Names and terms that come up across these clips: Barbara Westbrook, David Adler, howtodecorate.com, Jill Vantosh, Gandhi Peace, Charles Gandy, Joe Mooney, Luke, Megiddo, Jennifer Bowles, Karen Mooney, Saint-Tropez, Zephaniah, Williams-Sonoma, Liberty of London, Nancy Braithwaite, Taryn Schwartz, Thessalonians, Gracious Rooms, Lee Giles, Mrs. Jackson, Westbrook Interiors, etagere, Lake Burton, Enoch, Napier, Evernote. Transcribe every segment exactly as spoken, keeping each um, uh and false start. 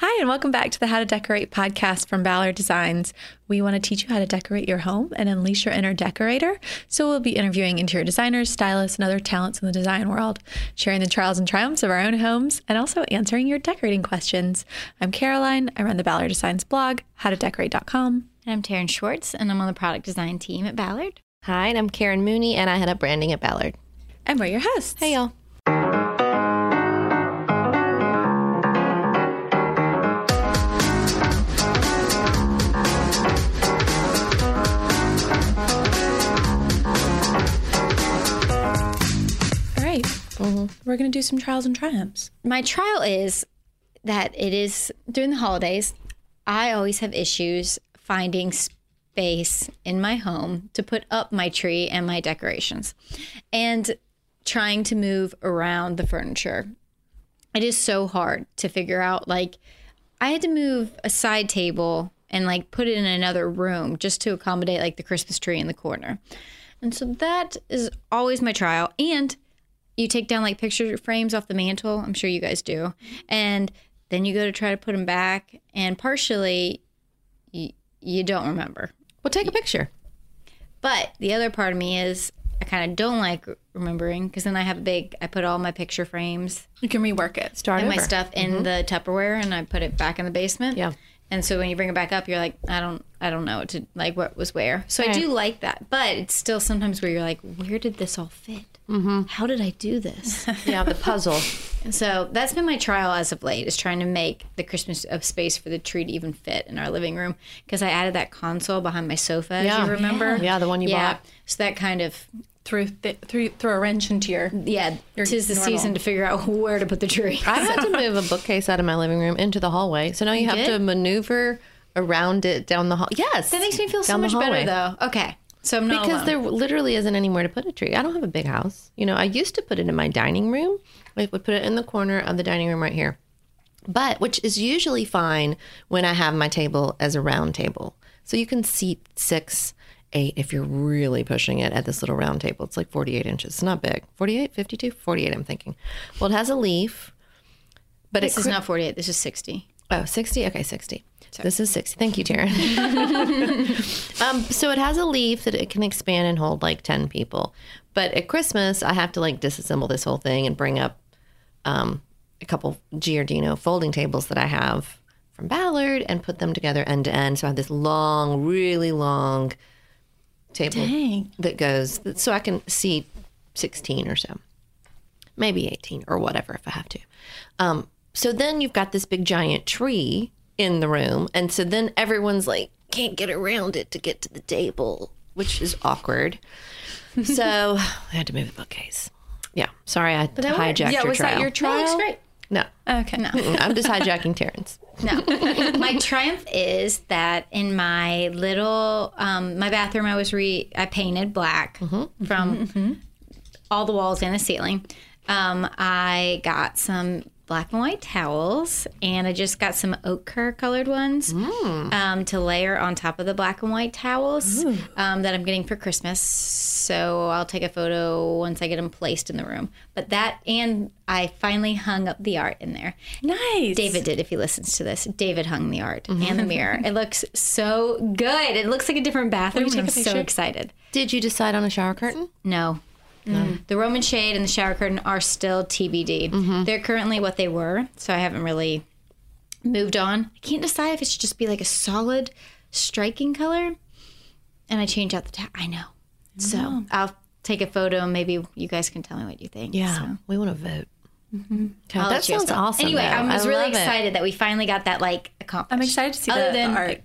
Hi, and welcome back to the How to Decorate podcast from Ballard Designs. We want to teach you how to decorate your home and unleash your inner decorator. So we'll be interviewing interior designers, stylists, and other talents in the design world, sharing the trials and triumphs of our own homes, and also answering your decorating questions. I'm Caroline. I run the Ballard Designs blog, how to decorate dot com. And I'm Taryn Schwartz, and I'm on the product design team at Ballard. Hi, and I'm Karen Mooney, and I head up branding at Ballard. And we're your hosts. Hey, y'all. We're going to do some trials and triumphs. My trial is that it is during the holidays. I always have issues finding space in my home to put up my tree and my decorations and trying to move around the furniture. It is so hard to figure out, like, I had to move a side table and like put it in another room just to accommodate like the Christmas tree in the corner. And so that is always my trial. And you take down like picture frames off the mantle. I'm sure you guys do. And then you go to try to put them back. And partially, you, you don't remember. Well, take a picture. But the other part of me is I kind of don't like remembering, because then I have a big, I put all my picture frames. You can rework it. Start and over. My stuff in mm-hmm. the Tupperware, and I put it back in the basement. Yeah. And so when you bring it back up, you're like, I don't I don't know what to, like, what was where. So right. I do like that. But it's still sometimes where you're like, where did this all fit? Mm-hmm. How did I do this? Yeah, the puzzle. And so that's been my trial as of late, is trying to make the Christmas of space for the tree to even fit in our living room. Because I added that console behind my sofa, as yeah. you remember. Yeah. yeah, the one you yeah. bought. So that kind of threw, th- threw, threw a wrench into your Yeah, your tis the normal. Season to figure out where to put the tree. I had to move a bookcase out of my living room into the hallway. So now you, you have did? to maneuver around it down the hall. Yes. That makes me feel so much hallway. better, though. Okay. So I'm not because alone. There literally isn't anywhere to put a tree. I don't have a big house. You know, I used to put it in my dining room. I would put it in the corner of the dining room right here. But, which is usually fine when I have my table as a round table. So you can seat six, eight, if you're really pushing it, at this little round table. It's like forty-eight inches. It's not big. forty-eight, fifty-two, forty-eight, I'm thinking. Well, it has a leaf. But This it, is not forty-eight. This is sixty. Oh, sixty? Okay, sixty. Sorry. This is sixty. Thank you, Taryn. um, so it has a leaf that it can expand and hold like ten people. But at Christmas, I have to like disassemble this whole thing and bring up um, a couple Giardino folding tables that I have from Ballard and put them together end to end. So I have this long, really long table Dang. that goes, so I can see sixteen or so, maybe eighteen or whatever if I have to. Um, so then you've got this big giant tree in the room, and so then everyone's like, can't get around it to get to the table, which is awkward. So I had to move the bookcase. Yeah, sorry, I hijacked your trial. Yeah, was that your trial? That looks great. No, okay, no, I'm just hijacking Terrence. No, my triumph is that in my little um, my bathroom, I was re I painted black mm-hmm. from mm-hmm. all the walls and the ceiling. Um, I got some black and white towels, and I just got some ochre colored ones mm. um, to layer on top of the black and white towels um, that I'm getting for Christmas. So I'll take a photo once I get them placed in the room. But that, and I finally hung up the art in there. Nice. David did, if he listens to this. David hung the art mm-hmm. and the mirror. It looks so good. It looks like a different bathroom. I'm so excited. Did you decide on a shower curtain? No. Mm. The Roman shade and the shower curtain are still T B D. Mm-hmm. They're currently what they were, so I haven't really moved on. I can't decide if it should just be like a solid, striking color, and I change out the towel. I know. Mm. So I'll take a photo, and maybe you guys can tell me what you think. Yeah, so. We want to vote. Mm-hmm. That sounds awesome. Anyway, though. I was I really excited it. that we finally got that like accomplished. I'm excited to see other the, than, the art.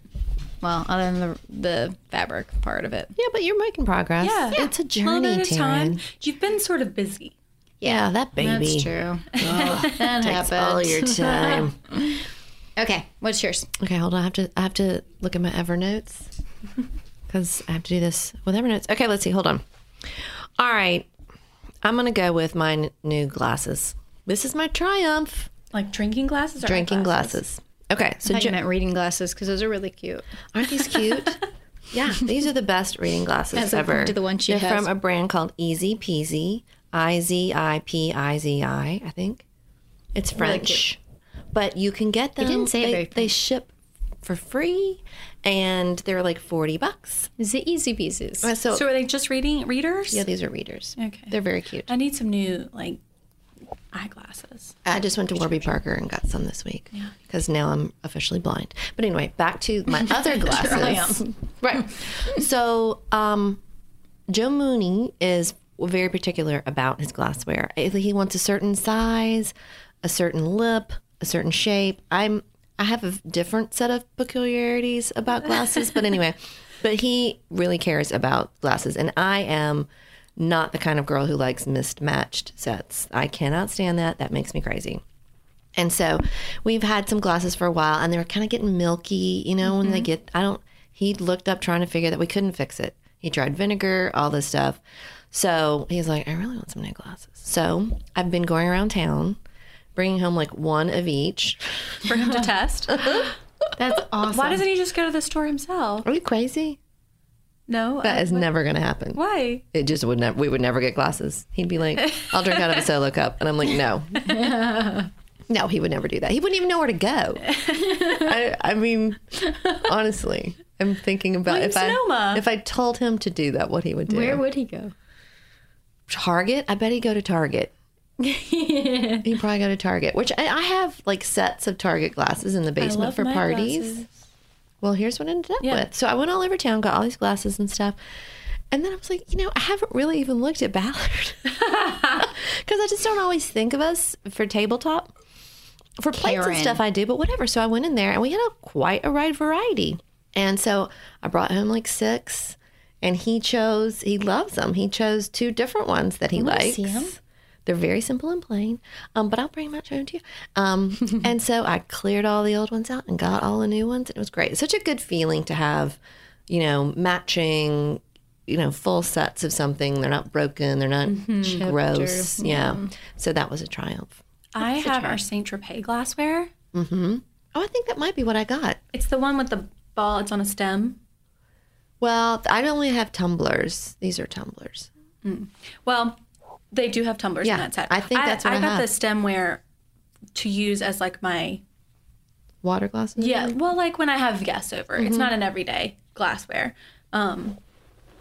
Well, other than the, the fabric part of it. Yeah, but you're making progress. Yeah. yeah. It's a journey, a little bit of time. You've been sort of busy. Yeah, that baby. That's true. Oh, that happens. Takes all your time. Okay, what's yours? Okay, hold on. I have to I have to look at my Evernotes, because I have to do this with Evernotes. Okay, let's see. Hold on. All right. I'm going to go with my n- new glasses. This is my triumph. Like drinking glasses? Or drinking glasses. glasses. Okay, so I thought you meant reading glasses, because those are really cute. Aren't these cute? Yeah, these are the best reading glasses As ever. To the one she They're has. From a brand called IZIPIZI, I Z I P I Z I, I think. It's French, really But you can get them. You didn't say they, very they ship for free, and they're like forty bucks. Is it IZIPIZIs? Uh, so, so are they just reading readers? Yeah, these are readers. Okay. They're very cute. I need some new, like, eyeglasses. I just went to Warby Parker and got some this week. Yeah. Because now I'm officially blind. But anyway, back to my other glasses. Sure I am. Right. So, um, Joe Mooney is very particular about his glassware. He wants a certain size, a certain lip, a certain shape. I'm I have a different set of peculiarities about glasses, but anyway, but he really cares about glasses, and I am not the kind of girl who likes mismatched sets. I cannot stand that. That makes me crazy. And so we've had some glasses for a while, and they were kind of getting milky, you know, mm-hmm. when they get, I don't, he looked up trying to figure that we couldn't fix it. He tried vinegar, all this stuff. So he's like, I really want some new glasses. So I've been going around town, bringing home like one of each. For him to test? That's awesome. Why doesn't he just go to the store himself? Are you crazy? No. That I, is what? Never going to happen. Why? It just would never, we would never get glasses. He'd be like, I'll drink out of a solo cup. And I'm like, no. No, he would never do that. He wouldn't even know where to go. I, I mean, honestly, I'm thinking about if I, if I told him to do that, what he would do. Where would he go? Target? I bet he'd go to Target. Yeah. He'd probably go to Target, which I, I have like sets of Target glasses in the basement for parties. Glasses. Well, here's what I ended up yeah. with. So I went all over town, got all these glasses and stuff. And then I was like, you know, I haven't really even looked at Ballard. Because I just don't always think of us for tabletop. For plates Karen. And stuff I do, but whatever. So I went in there and we had a, quite a wide variety. And so I brought home like six, and he chose, he loves them. He chose two different ones that he I likes. See him. They're very simple and plain, um, but I'll bring them out to you. Um, and so I cleared all the old ones out and got all the new ones. And it was great. It's such a good feeling to have, you know, matching, you know, full sets of something. They're not broken. They're not mm-hmm. gross. Chapter. Yeah. Mm-hmm. So that was a triumph. That I was have a triumph. Our Saint-Tropez glassware. Mm-hmm. Oh, I think that might be what I got. It's the one with the ball. It's on a stem. Well, I only have tumblers. These are tumblers. Mm. Well... They do have tumblers yeah, in that set. I think that's what I, I, I got have. The stemware to use as like my water glasses. Yeah, well, like when I have guests over, mm-hmm. it's not an everyday glassware. Um,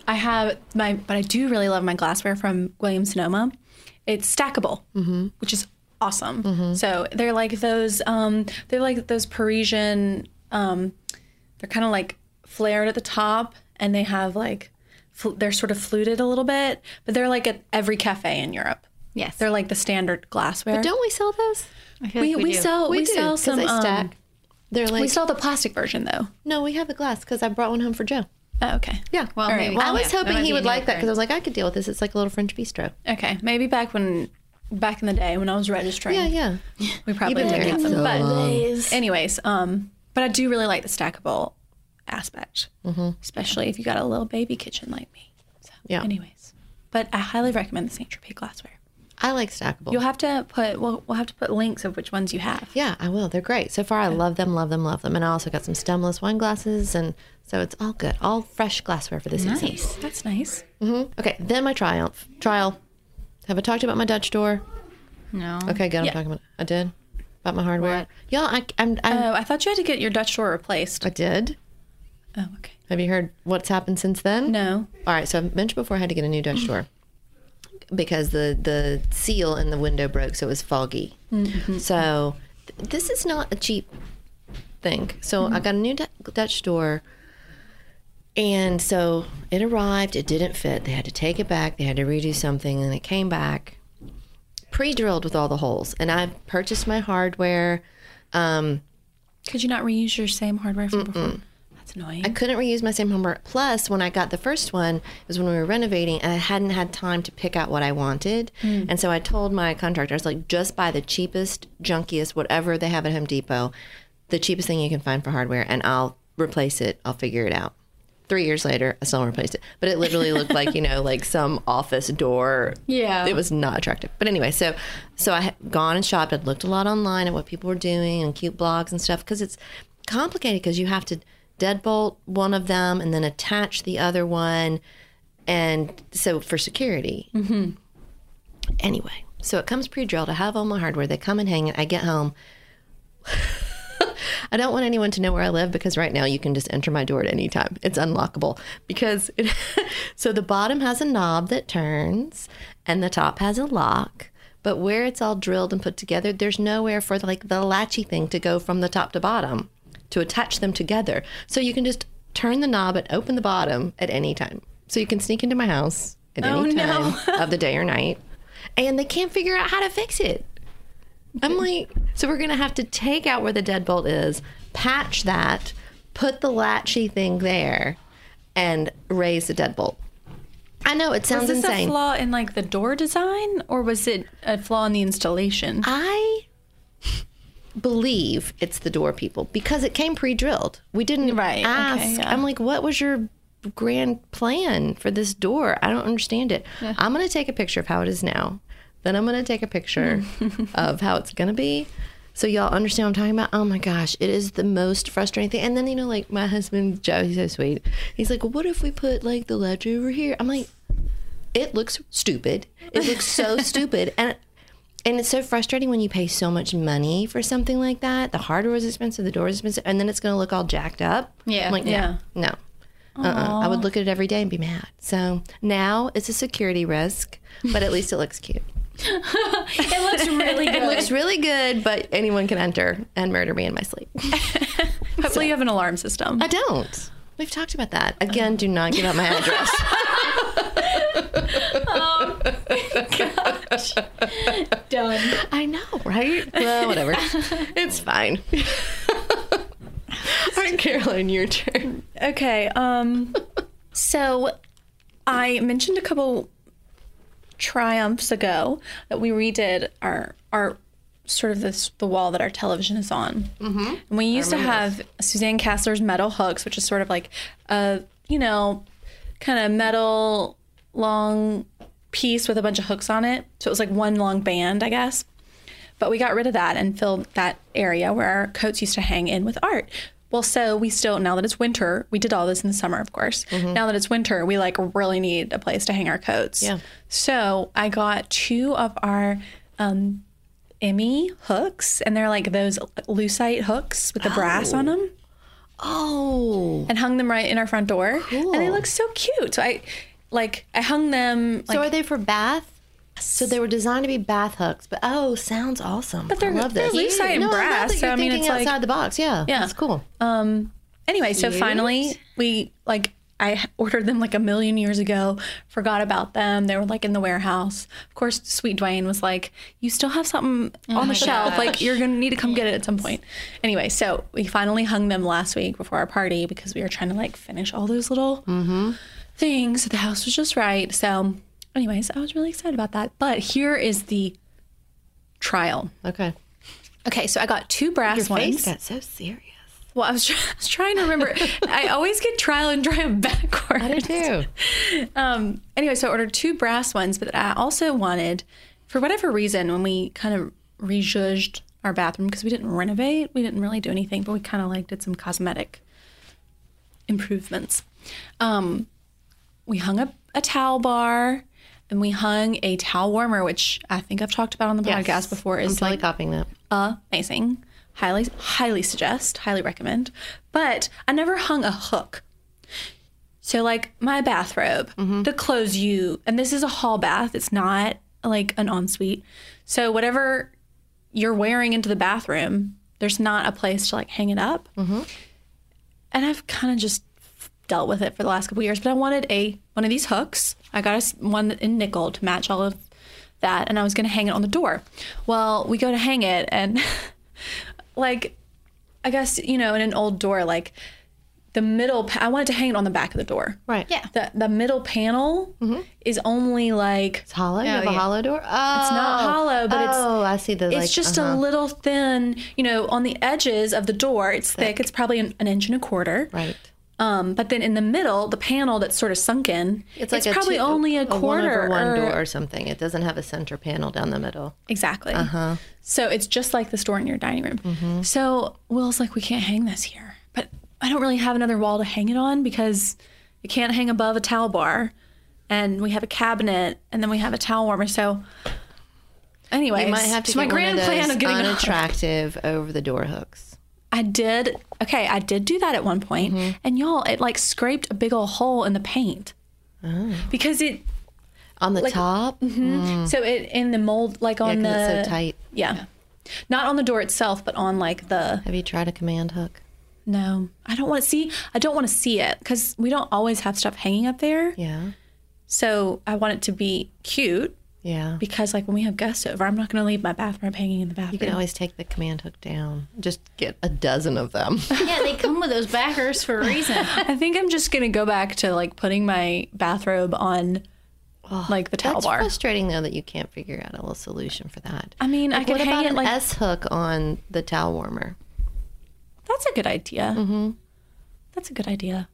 I have my, but I do really love my glassware from Williams-Sonoma. It's stackable, mm-hmm. which is awesome. Mm-hmm. So they're like those, um, they're like those Parisian. Um, they're kind of like flared at the top, and they have like. They're sort of fluted a little bit, but they're like at every cafe in Europe. Yes. They're like the standard glassware. But don't we sell those? I feel we, like we, we do. Sell we, we do, sell some. They stack. Um, they're like, we sell the plastic version though. No, we have the glass because I brought one home for Joe. Oh, okay. Yeah. Well, right. maybe, well I was yeah, hoping he would like that because I was like, I could deal with this. It's like a little French bistro. Okay. Maybe back when, back in the day when I was registering. Yeah, yeah. We probably didn't have them. So but long. anyways, um, but I do really like the stackable aspect, mm-hmm. especially if you got a little baby kitchen like me. So, yeah. Anyways, but I highly recommend the Saint-Tropez glassware. I like stackable. You'll have to put. We'll, we'll have to put links of which ones you have. Yeah, I will. They're great. So far, I love them, love them, love them, and I also got some stemless wine glasses, and so it's all good, all fresh glassware for this season. Nice. That's nice. Mm-hmm. Okay, then my triumph trial. Have I talked about my Dutch door? No. Okay, good. I'm yeah. talking about. I did about my hardware. What? Y'all, I, I'm. I'm oh, I thought you had to get your Dutch door replaced. I did. Oh, okay. Have you heard what's happened since then? No. All right. So I mentioned before I had to get a new Dutch door because the, the seal in the window broke, so it was foggy. Mm-hmm. So th- this is not a cheap thing. So mm-hmm. I got a new D- Dutch door, and so it arrived. It didn't fit. They had to take it back. They had to redo something, and it came back pre-drilled with all the holes. And I purchased my hardware. Um, Could you not reuse your same hardware from mm-mm. before? Annoying. I couldn't reuse my same homework. Plus, when I got the first one, it was when we were renovating, and I hadn't had time to pick out what I wanted. Mm. And so I told my contractor, I was like, just buy the cheapest, junkiest, whatever they have at Home Depot, the cheapest thing you can find for hardware, and I'll replace it. I'll figure it out. Three years later, I still replaced it. But it literally looked like, you know, like some office door. Yeah. It was not attractive. But anyway, so so I had gone and shopped. I'd looked a lot online at what people were doing and cute blogs and stuff, because it's complicated because you have to deadbolt one of them and then attach the other one, and so for security. Mm-hmm. Anyway, so it comes pre-drilled. I have all my hardware. They come and hang it. I get home. I don't want anyone to know where I live, because right now you can just enter my door at any time. It's unlockable because it, so the bottom has a knob that turns and the top has a lock. But where it's all drilled and put together, there's nowhere for the, like the latchy thing to go from the top to bottom to attach them together. So you can just turn the knob and open the bottom at any time. So you can sneak into my house at oh, any time no. of the day or night. And they can't figure out how to fix it. I'm like, so we're going to have to take out where the deadbolt is, patch that, put the latchy thing there, and raise the deadbolt. I know, it sounds insane. Was this a flaw in, like, the door design, or was it a flaw in the installation? I believe it's the door people, because it came pre-drilled. We didn't right. ask. Okay, yeah. I'm like, what was your grand plan for this door? I don't understand it. Yeah. I'm going to take a picture of how it is now. Then I'm going to take a picture of how it's going to be. So y'all understand what I'm talking about? Oh, my gosh. It is the most frustrating thing. And then, you know, like, my husband, Joe, he's so sweet. He's like, well, what if we put, like, the ledge over here? I'm like, it looks stupid. It looks so stupid. And and it's so frustrating when you pay so much money for something like that. The hardware is expensive. The door is expensive. And then it's going to look all jacked up. Yeah. I'm like, no, yeah. no. Uh-uh. I would look at it every day and be mad. So now it's a security risk, but at least it looks cute. It looks really good. It looks really good, but anyone can enter and murder me in my sleep. Hopefully so. You have an alarm system. I don't. We've talked about that. Again, do not give out my address. Oh, gosh. Done. I know, right? Well, whatever. It's fine. All right, Caroline, your turn. Okay. Um, so I mentioned a couple triumphs ago that we redid our our sort of this the wall that our television is on, mm-hmm. and we used to have this. Suzanne Kassler's metal hooks, which is sort of like a you know kind of metal long piece with a bunch of hooks on it, so it was like one long band, I guess. But we got rid of that and filled that area where our coats used to hang in with art. Well, so we still, now that it's winter, we did all this in the summer, of course. Mm-hmm. Now that it's winter, we like really need a place to hang our coats. Yeah. So I got two of our um, Emmy hooks, and they're like those lucite hooks with the oh. brass on them. Oh. And hung them right in our front door. Cool. And they look so cute. So I like I hung them. Like, so are they for bath? So they were designed to be bath hooks, but oh, sounds awesome! But they're, I love they're this. Lucite and no, brass. I so I mean, it's outside like, the box. Yeah, yeah, it's cool. Um. Anyway, so Cute. finally, we like I ordered them like a million years ago. Forgot about them. They were like in the warehouse. Of course, sweet Dwayne was like, "You still have something oh on the gosh. shelf. Like you're gonna need to come get it at some point." Anyway, so we finally hung them last week before our party because we were trying to like finish all those little mm-hmm. things. The house was just right. So. Anyways, I was really excited about that. But here is the trial. Okay. Okay, so I got two brass ones. Your face got so serious. Well, I was, try- I was trying to remember. I always get trial and trial backwards. I do too. Um, anyway, so I ordered two brass ones, but I also wanted, for whatever reason, when we kind of rejuged our bathroom, because we didn't renovate, we didn't really do anything, but we kind of like did some cosmetic improvements. Um, we hung up a towel bar. And we hung a towel warmer, which I think I've talked about on the podcast yes, before. Is I'm totally like copying that. Amazing. Highly, highly suggest, highly recommend. But I never hung a hook. So, like, my bathrobe, mm-hmm. the clothes you, and this is a hall bath. It's not, like, an ensuite. So, whatever you're wearing into the bathroom, there's not a place to, like, hang it up. Mm-hmm. And I've kind of just dealt with it for the last couple of years. But I wanted a one of these hooks. I got a, one in nickel to match all of that, and I was going to hang it on the door. Well, we go to hang it, and, like, I guess, you know, in an old door, like, the middle... Pa- I wanted to hang it on the back of the door. Right. Yeah. The, the middle panel mm-hmm. is only, like... It's hollow? Oh, you have yeah. a hollow door? Oh. It's not hollow, but oh, it's... Oh, I see the, It's like, just uh-huh. a little thin, you know, on the edges of the door. It's thick. thick. It's probably an, an inch and a quarter. Right. Um, but then in the middle, the panel that's sort of sunk in, it's, like it's probably two, only a, a quarter. A one over one door or something. It doesn't have a center panel down the middle. Exactly. Uh-huh. So it's just like the door in your dining room. Mm-hmm. So Will's like, we can't hang this here. But I don't really have another wall to hang it on because you can't hang above a towel bar. And we have a cabinet, and then we have a towel warmer. So Anyway, you might have to get my grand one of those plan of getting unattractive over the door hooks. I did. Okay, I did do that at one point, mm-hmm. and y'all, it like scraped a big old hole in the paint oh. because it on the like, top. Mm-hmm. Mm. So it in the mold, like on yeah, the it's so tight. Yeah. yeah, not on the door itself, but on like the. Have you tried a command hook? No, I don't want to see. I don't want to see it because we don't always have stuff hanging up there. Yeah. So I want it to be cute. Yeah. Because, like, when we have guests over, I'm not going to leave my bathrobe hanging in the bathroom. You can always take the command hook down. Just get a dozen of them. Yeah, they come with those backers for a reason. I think I'm just going to go back to, like, putting my bathrobe on, oh, like, the towel that's bar. It's frustrating, though, that you can't figure out a little solution for that. I mean, like, I could hang it, like... What about an S-hook on the towel warmer? That's a good idea. Mm-hmm. That's a good idea.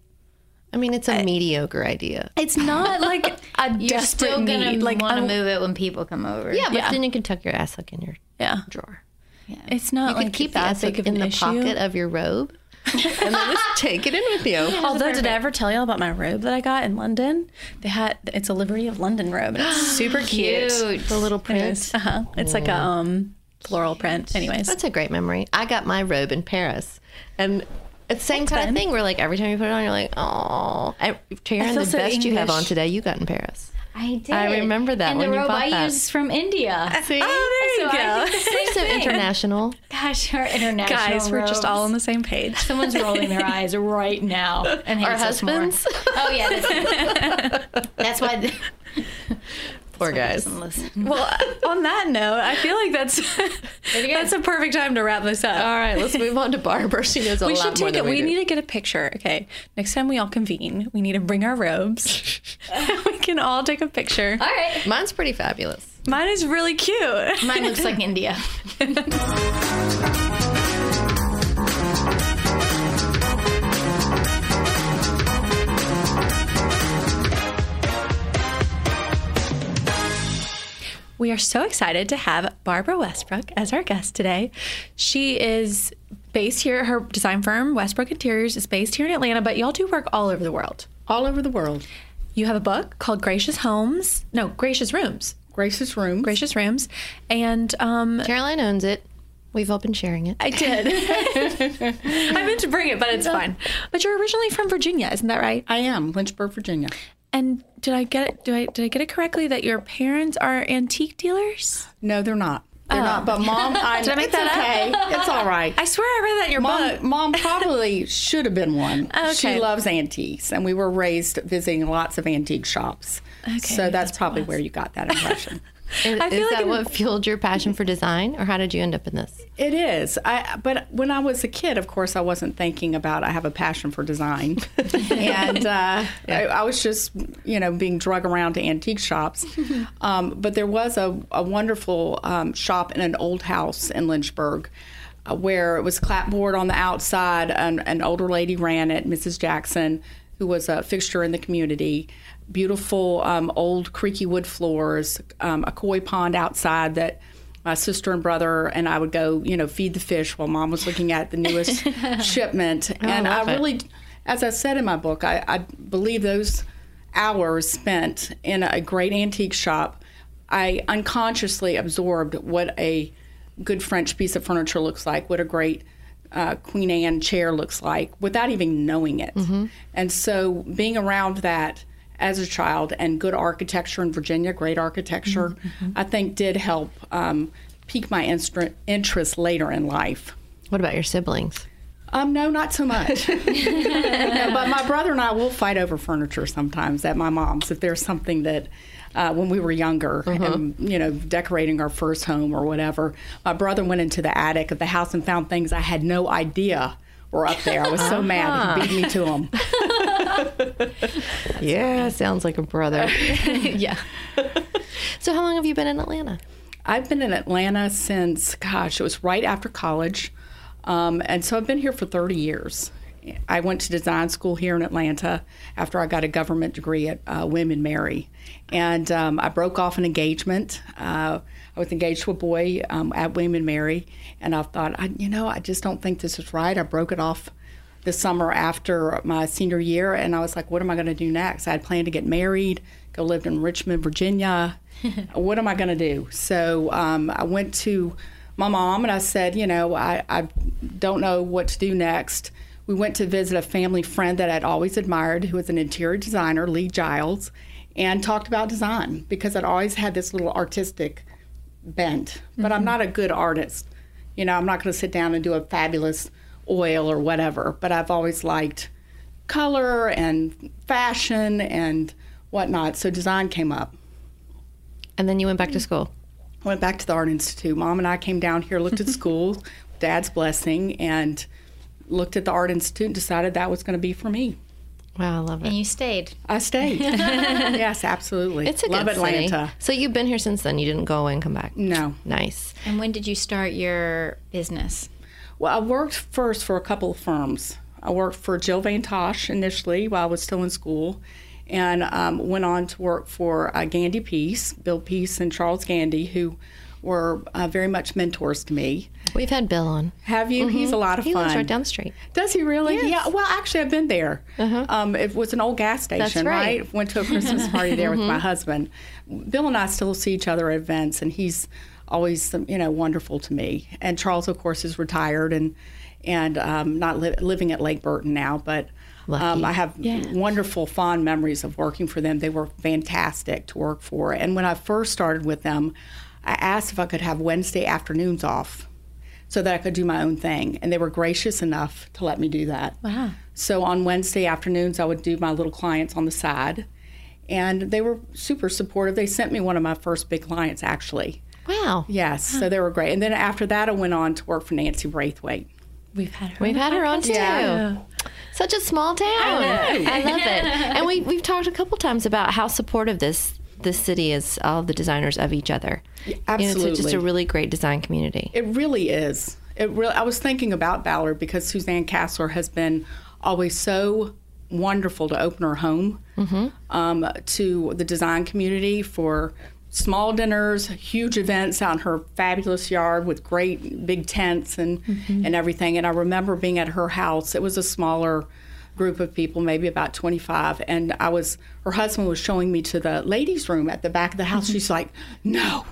I mean, it's a I, mediocre idea. It's not like a You're desperate still gonna need. Like, want to move it when people come over. Yeah, but yeah. then you can tuck your ass hook in your yeah. drawer. Yeah, it's not. You like could keep the ass hook in the issue. Pocket of your robe, and then just take it in with you. Yeah, although, did I ever tell y'all about my robe that I got in London? They had it's a Liberty of London robe, and it's super cute. cute. The little print. Uh huh. It's like a um floral print. Anyways, that's a great memory. I got my robe in Paris, and. It's the same Thanks, kind ben. Of thing where, like, every time you put it on, you're like, oh. Taryn, the so best English. You have on today, you got in Paris. I did. I remember that and when you bought that. And the robe I use is from India. See? Oh, there so you I go. The same so thing. International. Gosh, our international guys, robes. We're just all on the same page. Someone's rolling their eyes right now. And our husbands? Oh, yeah. That's, that's why... The, Poor guys. Well, on that note, I feel like that's that's a perfect time to wrap this up. All right, let's move on to Barbara. She knows a we lot more than we We should take it. We need to get a picture. Okay, next time we all convene, we need to bring our robes. We can all take a picture. All right. Mine's pretty fabulous. Mine is really cute. Mine looks like India. We are so excited to have Barbara Westbrook as our guest today. She is based here, her design firm, Westbrook Interiors, is based here in Atlanta, but y'all do work all over the world. All over the world. You have a book called Gracious Homes, no, Gracious Rooms. Gracious Rooms. Gracious Rooms. And um, Caroline owns it. We've all been sharing it. I did. I meant to bring it, but it's fine. But you're originally from Virginia, isn't that right? I am, Lynchburg, Virginia. And did I get it? Do I did I get it correctly that your parents are antique dealers? No, they're not. They're oh. not. But mom, I, did I make it's that okay. Up? It's all right. I swear I read that in your mom, book. Mom probably should have been one. Okay. She loves antiques, and we were raised visiting lots of antique shops. Okay, so that's, that's probably where you got that impression. Is, I feel is like that it, what fueled your passion for design, or how did you end up in this? It is. I, but when I was a kid, of course, I wasn't thinking about I have a passion for design. and uh, yeah. I, I was just, you know, being drug around to antique shops. um, but there was a, a wonderful um, shop in an old house in Lynchburg uh, where it was clapboard on the outside. And an older lady ran it, Missus Jackson, who was a fixture in the community. Beautiful um, old creaky wood floors, um, a koi pond outside that my sister and brother and I would go, you know, feed the fish while mom was looking at the newest shipment. I and I really, it. As I said in my book, I, I believe those hours spent in a great antique shop, I unconsciously absorbed what a good French piece of furniture looks like, what a great Uh, Queen Anne chair looks like without even knowing it. Mm-hmm. And so being around that as a child and good architecture in Virginia, great architecture, mm-hmm. I think did help um, pique my instru- interest later in life. What about your siblings? Um, no, not so much. No, but my brother and I will fight over furniture sometimes at my mom's if there's something that uh, when we were younger, uh-huh. and, you know, decorating our first home or whatever. My brother went into the attic of the house and found things I had no idea were up there. I was so uh-huh. mad he beat me to them. Yeah, sounds like a brother. Yeah. So how long have you been in Atlanta? I've been in Atlanta since, gosh, it was right after college. Um, and so I've been here for thirty years. I went to design school here in Atlanta after I got a government degree at uh, William and Mary. And um, I broke off an engagement. Uh, I was engaged to a boy um, at William and Mary. And I thought, I, you know, I just don't think this is right. I broke it off the summer after my senior year. And I was like, what am I going to do next? I had planned to get married, that lived in Richmond, Virginia. What am I going to do? So um, I went to my mom and I said, you know, I, I don't know what to do next. We went to visit a family friend that I'd always admired, who was an interior designer, Lee Giles, and talked about design, because I'd always had this little artistic bent. But mm-hmm. I'm not a good artist. You know, I'm not going to sit down and do a fabulous oil or whatever, but I've always liked color and fashion and whatnot, so design came up. And then you went back to school? Went back to the Art Institute. Mom and I came down here, looked at school, Dad's blessing, and looked at the Art Institute and decided that was going to be for me. Wow, I love it. And you stayed. I stayed. Yes, absolutely. It's a love good Atlanta. City. So you've been here since then? You didn't go away and come back? No. Nice. And when did you start your business? Well, I worked first for a couple of firms. I worked for Jill Vantosh initially while I was still in school, and um, went on to work for uh, Gandhi Peace, Bill Peace, and Charles Gandy, who were uh, very much mentors to me. We've had Bill on. Have you? Mm-hmm. He's a lot of he fun. He lives right down the street. Does he really? Yes. Yeah. Well, actually, I've been there. Uh-huh. Um, it was an old gas station, That's right. right? Went to a Christmas party there with my husband. Bill and I still see each other at events, and he's always, you know, wonderful to me. And Charles, of course, is retired and and um, not li- living at Lake Burton now, but um, I have yes. wonderful, fond memories of working for them. They were fantastic to work for. And when I first started with them, I asked if I could have Wednesday afternoons off so that I could do my own thing. And they were gracious enough to let me do that. Wow. So on Wednesday afternoons, I would do my little clients on the side. And they were super supportive. They sent me one of my first big clients, actually. Wow. Yes, wow. So they were great. And then after that, I went on to work for Nancy Braithwaite. We've had her We've on, had her on too. Yeah. Such a small town. I know. I love it. And we, we've talked a couple times about how supportive this this city is, all the designers of each other. Yeah, absolutely. You know, it's just a really great design community. It really is. It really. I was thinking about Ballard because Suzanne Kassler has been always so wonderful to open her home mm-hmm. um, to the design community for small dinners, huge events out in her fabulous yard with great big tents and, mm-hmm. and everything. And I remember being at her house. It was a smaller group of people, maybe about twenty-five. And I was, her husband was showing me to the ladies' room at the back of the house. Mm-hmm. She's like, no,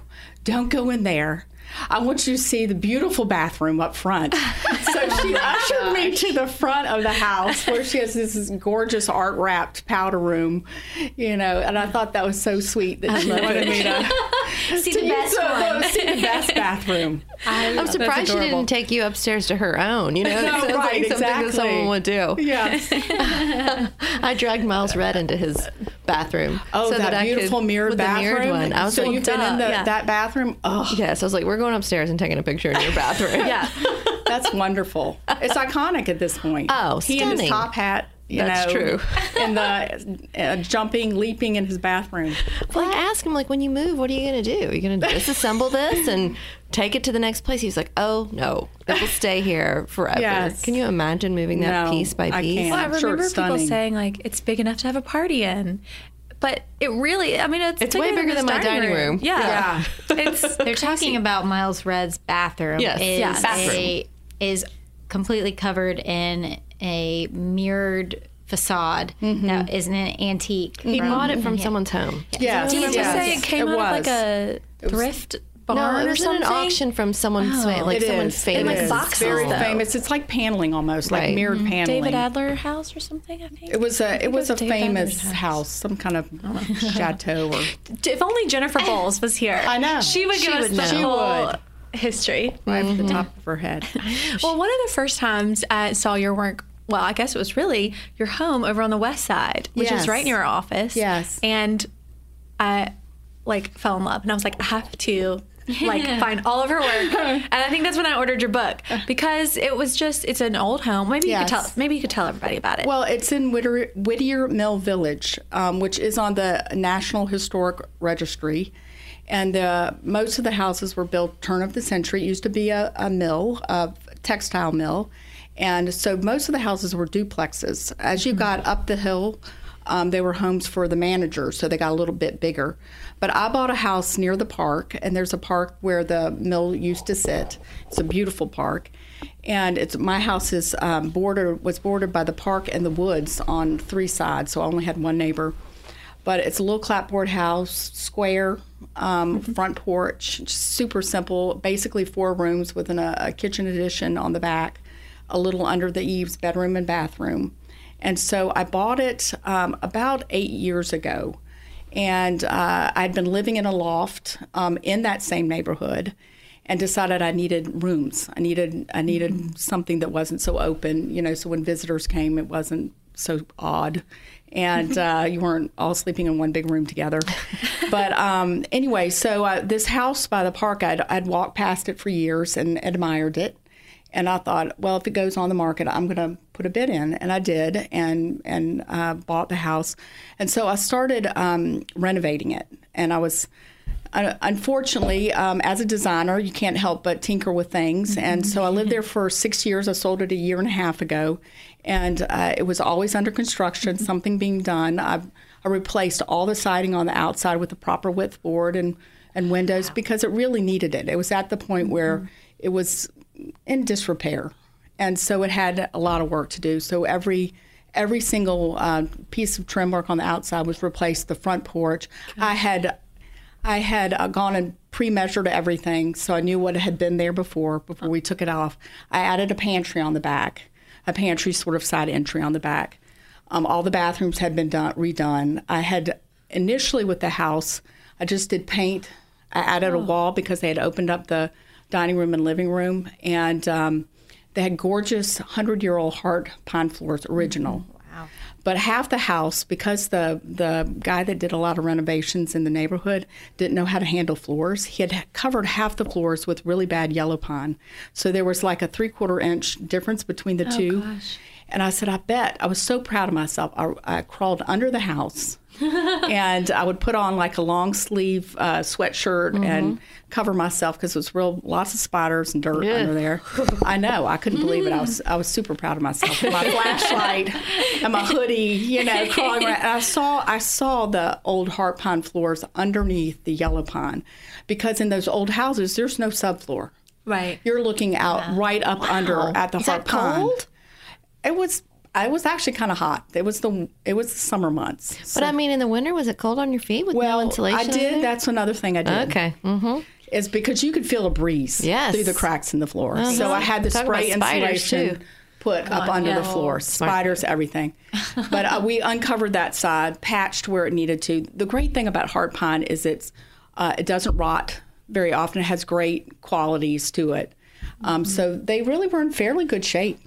don't go in there. I want you to see the beautiful bathroom up front. So she ushered me to the front of the house where she has this gorgeous art-wrapped powder room, you know, and I thought that was so sweet that she wanted me to see the best one. See the best bathroom. I'm surprised she didn't take you upstairs to her own, you know? No, it sounds right, like something exactly. that someone would do. Yes. I dragged Miles Red into his bathroom. Oh, so that, that beautiful could, mirrored bathroom. Mirrored one. I was so like, you've duh. been in the, yeah. that bathroom? Oh. Yes, yeah, so I was like, we're We're going upstairs and taking a picture in your bathroom. Yeah. That's wonderful. It's iconic at this point. Oh, stunning. He in his top hat. You That's know, true. And the uh, jumping, leaping in his bathroom. Well, I asked him, like, when you move, what are you going to do? Are you going to disassemble this and take it to the next place? He's like, oh, no, it will stay here forever. Yes. Can you imagine moving that no, piece by I piece? Can't. Well, I remember sure, people stunning. saying, like, it's big enough to have a party in. But it really, I mean, it's, it's way bigger than my dining room. room. Yeah. yeah. It's, they're talking about Miles Red's bathroom. Yes. Is, yes. Bathroom. A, is completely covered in a mirrored facade mm-hmm. that is an antique. He room. bought it from yeah. someone's home. Yeah. Did you just say it came it out was. of like a thrift barn no, it was or something? An auction from someone's oh, way, like it someone is. famous. It is. Like boxes, very though. famous. It's like paneling almost, right. like mirrored mm-hmm. paneling. David Adler house or something, I think. It was a it was, it was a famous house. house, some kind of chateau. Or if only Jennifer Bowles was here, I know she would give she us would the know. whole would. history right mm-hmm. from the top of her head. Well, one of the first times I saw your work. Well, I guess it was really your home over on the west side, which yes. is right near our office. Yes, and I like fell in love, and I was like, I have to. Yeah. Like, find all of her work. And I think that's when I ordered your book because it was just, it's an old home. Maybe, yes. you, could tell, maybe you could tell everybody about it. Well, it's in Whittier, Whittier Mill Village, um, which is on the National Historic Registry. And uh, most of the houses were built turn of the century. It used to be a, a mill, a textile mill. And so most of the houses were duplexes. As you mm-hmm. got up the hill, Um, they were homes for the manager, so they got a little bit bigger. But I bought a house near the park, and there's a park where the mill used to sit. It's a beautiful park, and it's my house is um, border was bordered by the park and the woods on three sides, so I only had one neighbor. But it's a little clapboard house, square, um, mm-hmm. front porch, super simple, basically four rooms with an, a kitchen addition on the back, a little under the eaves, bedroom and bathroom. And so I bought it um, about eight years ago. And uh, I'd been living in a loft um, in that same neighborhood and decided I needed rooms. I needed I needed mm-hmm. something that wasn't so open, you know, so when visitors came, it wasn't so odd. And uh, you weren't all sleeping in one big room together. But um, anyway, so uh, this house by the park, I'd, I'd walked past it for years and admired it. And I thought, well, if it goes on the market, I'm going to put a bid in. And I did and and uh, bought the house. And so I started um, renovating it. And I was, uh, unfortunately, um, as a designer, you can't help but tinker with things. Mm-hmm. And so I lived there for six years. I sold it a year and a half ago. And uh, it was always under construction, mm-hmm. something being done. I, I replaced all the siding on the outside with the proper width board and, and windows wow. because it really needed it. It was at the point where mm-hmm. it was in disrepair, and so it had a lot of work to do. So every every single uh, piece of trim work on the outside was replaced. The front porch, okay. I had I had uh, gone and pre-measured everything, so I knew what had been there before before we took it off. I added a pantry on the back, a pantry sort of side entry on the back. Um, all the bathrooms had been done, redone. I had initially with the house, I just did paint. I added oh. a wall because they had opened up the dining room and living room, and um, they had gorgeous hundred-year-old heart pine floors, original. Wow! But half the house, because the the guy that did a lot of renovations in the neighborhood didn't know how to handle floors, he had covered half the floors with really bad yellow pine. So there was like a three-quarter inch difference between the oh, two. Gosh. And I said, I bet. I was so proud of myself. I, I crawled under the house, and I would put on like a long sleeve uh, sweatshirt mm-hmm. and cover myself because it was real lots of spiders and dirt yeah. under there. I know. I couldn't believe it. I was I was super proud of myself. My flashlight and my hoodie, you know, crawling around. And I saw I saw the old heart pine floors underneath the yellow pine, because in those old houses there's no subfloor. Right. You're looking out yeah. right up wow. under at the Is heart that pine. Cold? It was. It was actually kind of hot. It was the. It was the summer months. So. But I mean, in the winter, was it cold on your feet with well, no insulation? I did. Either? That's another thing I did. Okay. Mm-hmm. Is because you could feel a breeze yes. through the cracks in the floor. Uh-huh. So I had the Talk spray insulation put Come up on, under yeah. the floor. Smart. Spiders, everything. But uh, we uncovered that side, patched where it needed to. The great thing about heart pine is it's. Uh, it doesn't rot very often. It has great qualities to it. Um, mm-hmm. So they really were in fairly good shape.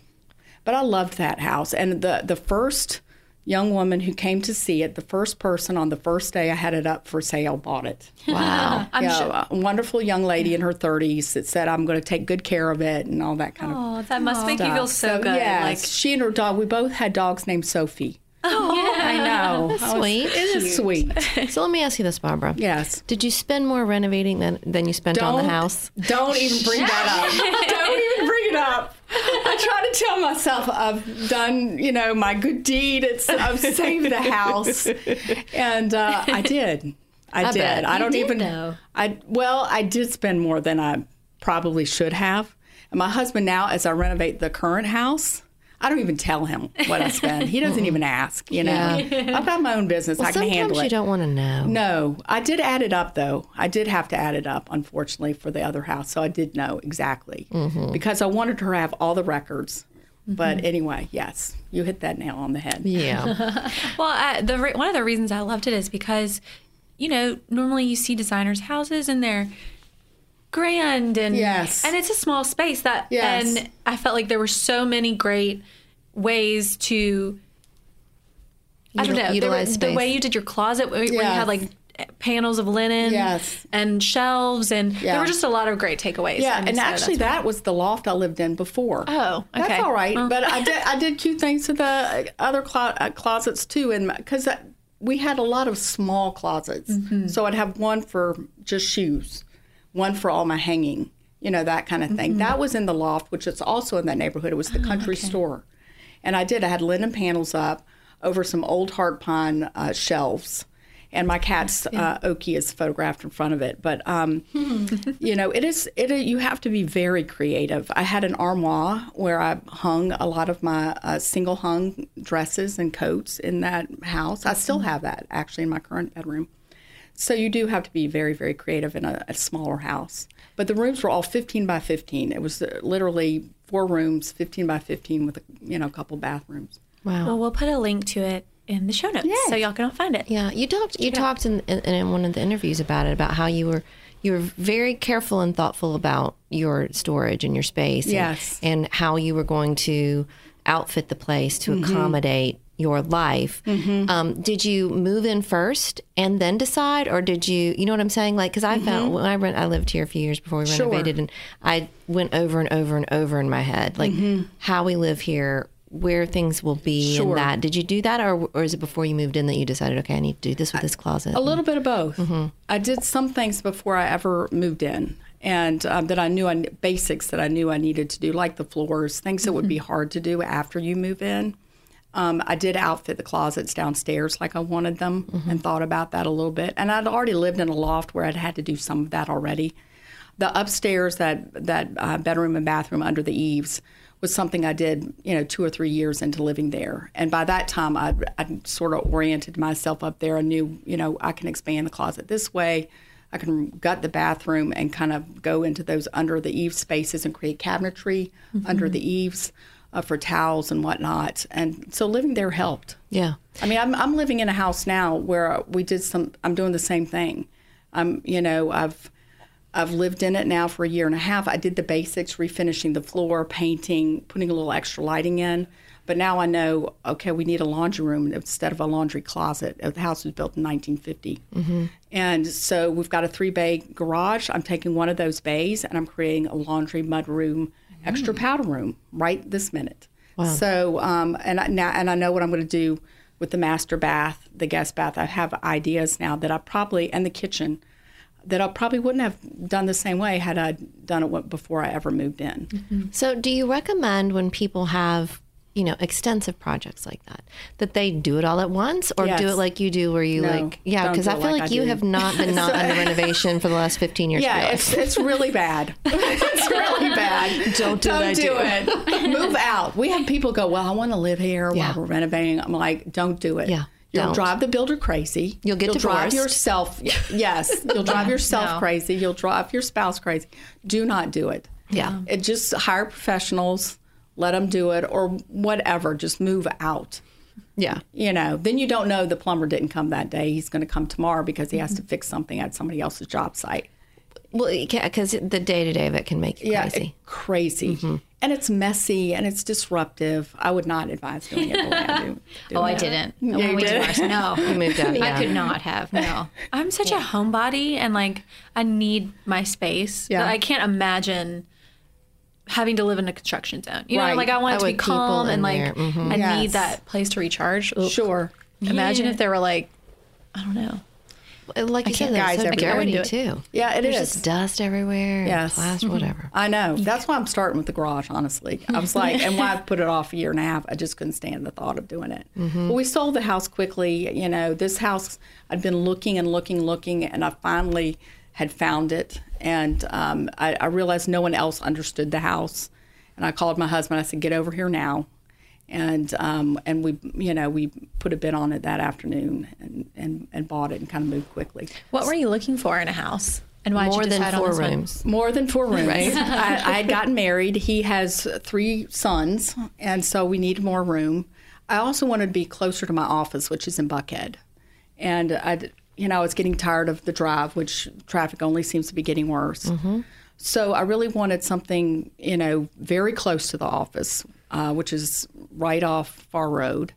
But I loved that house. And the, the first young woman who came to see it, the first person on the first day I had it up for sale, bought it. Wow. I'm you know, sure. A wonderful young lady in her thirties that said, I'm going to take good care of it and all that kind oh, of stuff. Oh, that must make you feel so, so good. Yeah, like she and her dog, we both had dogs named Sophie. Oh, yeah. I know. That's I was, sweet. It is sweet. So let me ask you this, Barbara. Yes. Did you spend more renovating than, than you spent don't, on the house? Don't even bring that up. Don't even bring it up. I try to tell myself I've done, you know, my good deed. It's I've saved a house. And uh, I did. I, I did. I don't did even know. I Well, I did spend more than I probably should have. And my husband now, as I renovate the current house, I don't even tell him what I spend. He doesn't even ask, you know. Yeah. I've got my own business. Well, I can handle it. Sometimes you don't want to know. No. I did add it up, though. I did have to add it up, unfortunately, for the other house. So I did know exactly. Mm-hmm. Because I wanted her to have all the records. Mm-hmm. But anyway, yes, you hit that nail on the head. Yeah. Well, I, the one of the reasons I loved it is because, you know, normally you see designers' houses and they're grand and yes. and it's a small space that yes. and I felt like there were so many great ways to I don't know utilize the way you did your closet where yes. you had like panels of linen yes. and shelves and yeah. there were just a lot of great takeaways. Yeah, and, and so actually that was the loft I lived in before. Oh, okay. That's all right. Mm. But I did I did cute things to the other clo- uh, closets too, and because we had a lot of small closets, mm-hmm. so I'd have one for just shoes. One for all my hanging, you know, that kind of thing. Mm-hmm. That was in the loft, which is also in that neighborhood. It was the oh, country okay. store. And I did. I had linen panels up over some old heart pine uh, shelves. and my cat's uh, Oki is photographed in front of it. But um, you know, it is it. You have to be very creative. I had an armoire where I hung a lot of my uh, single hung dresses and coats in that house. I still have that actually in my current bedroom. So you do have to be very, very creative in a, a smaller house. But the rooms were all fifteen by fifteen. It was literally four rooms, fifteen by fifteen, with a, you know, a couple bathrooms. Wow. Well, we'll put a link to it in the show notes, yeah, so y'all can all find it. Yeah, you talked. You yeah. talked in, in in one of the interviews about it, about how you were you were very careful and thoughtful about your storage and your space. Yes. And, and how you were going to outfit the place to mm-hmm. accommodate your life. Mm-hmm. Um, did you move in first and then decide, or did you, you know what I'm saying? Like, cause I mm-hmm. found when I rent, I lived here a few years before we renovated, sure. and I went over and over and over in my head, like mm-hmm. how we live here, where things will be, sure. and that. Did you do that, or, or is it before you moved in that you decided, okay, I need to do this with I, this closet? A little bit of both. Mm-hmm. I did some things before I ever moved in, and um, that I knew, I, basics that I knew I needed to do, like the floors, things that mm-hmm. would be hard to do after you move in. Um, I did outfit the closets downstairs like I wanted them, mm-hmm. and thought about that a little bit. And I'd already lived in a loft where I'd had to do some of that already. The upstairs, that that uh, bedroom and bathroom under the eaves, was something I did, you know, two or three years into living there. And by that time, I I sort of oriented myself up there. I knew, you know, I can expand the closet this way. I can gut the bathroom and kind of go into those under the eaves spaces and create cabinetry mm-hmm. under the eaves. Uh, for towels and whatnot, and so living there helped. Yeah, I mean, I'm I'm living in a house now where we did some. I'm doing the same thing. I'm, you know, I've I've lived in it now for a year and a half. I did the basics, refinishing the floor, painting, putting a little extra lighting in. But now I know, okay, we need a laundry room instead of a laundry closet. The house was built in nineteen fifty. Mm-hmm. And so we've got a three-bay garage. I'm taking one of those bays, and I'm creating a laundry mud room, extra powder room right this minute. Wow. So um, and I, now and I know what I'm going to do with the master bath, the guest bath. I have ideas now that I probably, and the kitchen, that I probably wouldn't have done the same way had I done it before I ever moved in. Mm-hmm. So do you recommend, when people have, you know, extensive projects like that, that they do it all at once, or yes. do it like you do, where you no, like, yeah, because I feel like, like you do. have not been not so, under renovation for the last fifteen years. Yeah, it's, it's really bad. It's really bad. Don't do, don't it, do it. Move out. We have people go, well, I want to live here yeah. while we're renovating. I'm like, don't do it. Yeah. You'll don't. drive the builder crazy. You'll get you'll divorced. Drive yourself. Yes. You'll drive yourself no. crazy. You'll drive your spouse crazy. Do not do it. Yeah. It just hire professionals. Let them do it, or whatever. Just move out. Yeah. You know, then you don't know the plumber didn't come that day. He's going to come tomorrow because he has to fix something at somebody else's job site. Well, because the day-to-day of it can make you yeah, crazy. crazy. Mm-hmm. And it's messy, and it's disruptive. I would not advise doing it the way I do. do oh, that. I didn't. You when we did? Divorced, no. We moved out. Yeah. I could not have, no. I'm such yeah. a homebody, and, like, I need my space. Yeah. I can't imagine having to live in a construction zone. You right. know, like, I want it to be calm, and like mm-hmm. I yes. need that place to recharge. Oop. Sure. Imagine yeah. if there were, like, I don't know. Like you said, guys, so everywhere too. Yeah, it There's is. Just dust everywhere. Yes. Glass, mm-hmm. whatever. I know. That's why I'm starting with the garage, honestly. I was like, and why I put it off a year and a half. I just couldn't stand the thought of doing it. Mm-hmm. But we sold the house quickly. You know, this house, I'd been looking and looking, looking, and I finally had found it. And um, I, I realized no one else understood the house. And I called my husband. I said, get over here now. And um, and we, you know, we put a bid on it that afternoon and, and, and bought it and kind of moved quickly. What were you looking for in a house? And why More did you decide on this one? More than four rooms. More than four rooms. Right? I, I had gotten married. He has three sons. And so we needed more room. I also wanted to be closer to my office, which is in Buckhead. And I You know, I was getting tired of the drive, which traffic only seems to be getting worse. Mm-hmm. So I really wanted something, you know, very close to the office, uh, which is right off Far Road,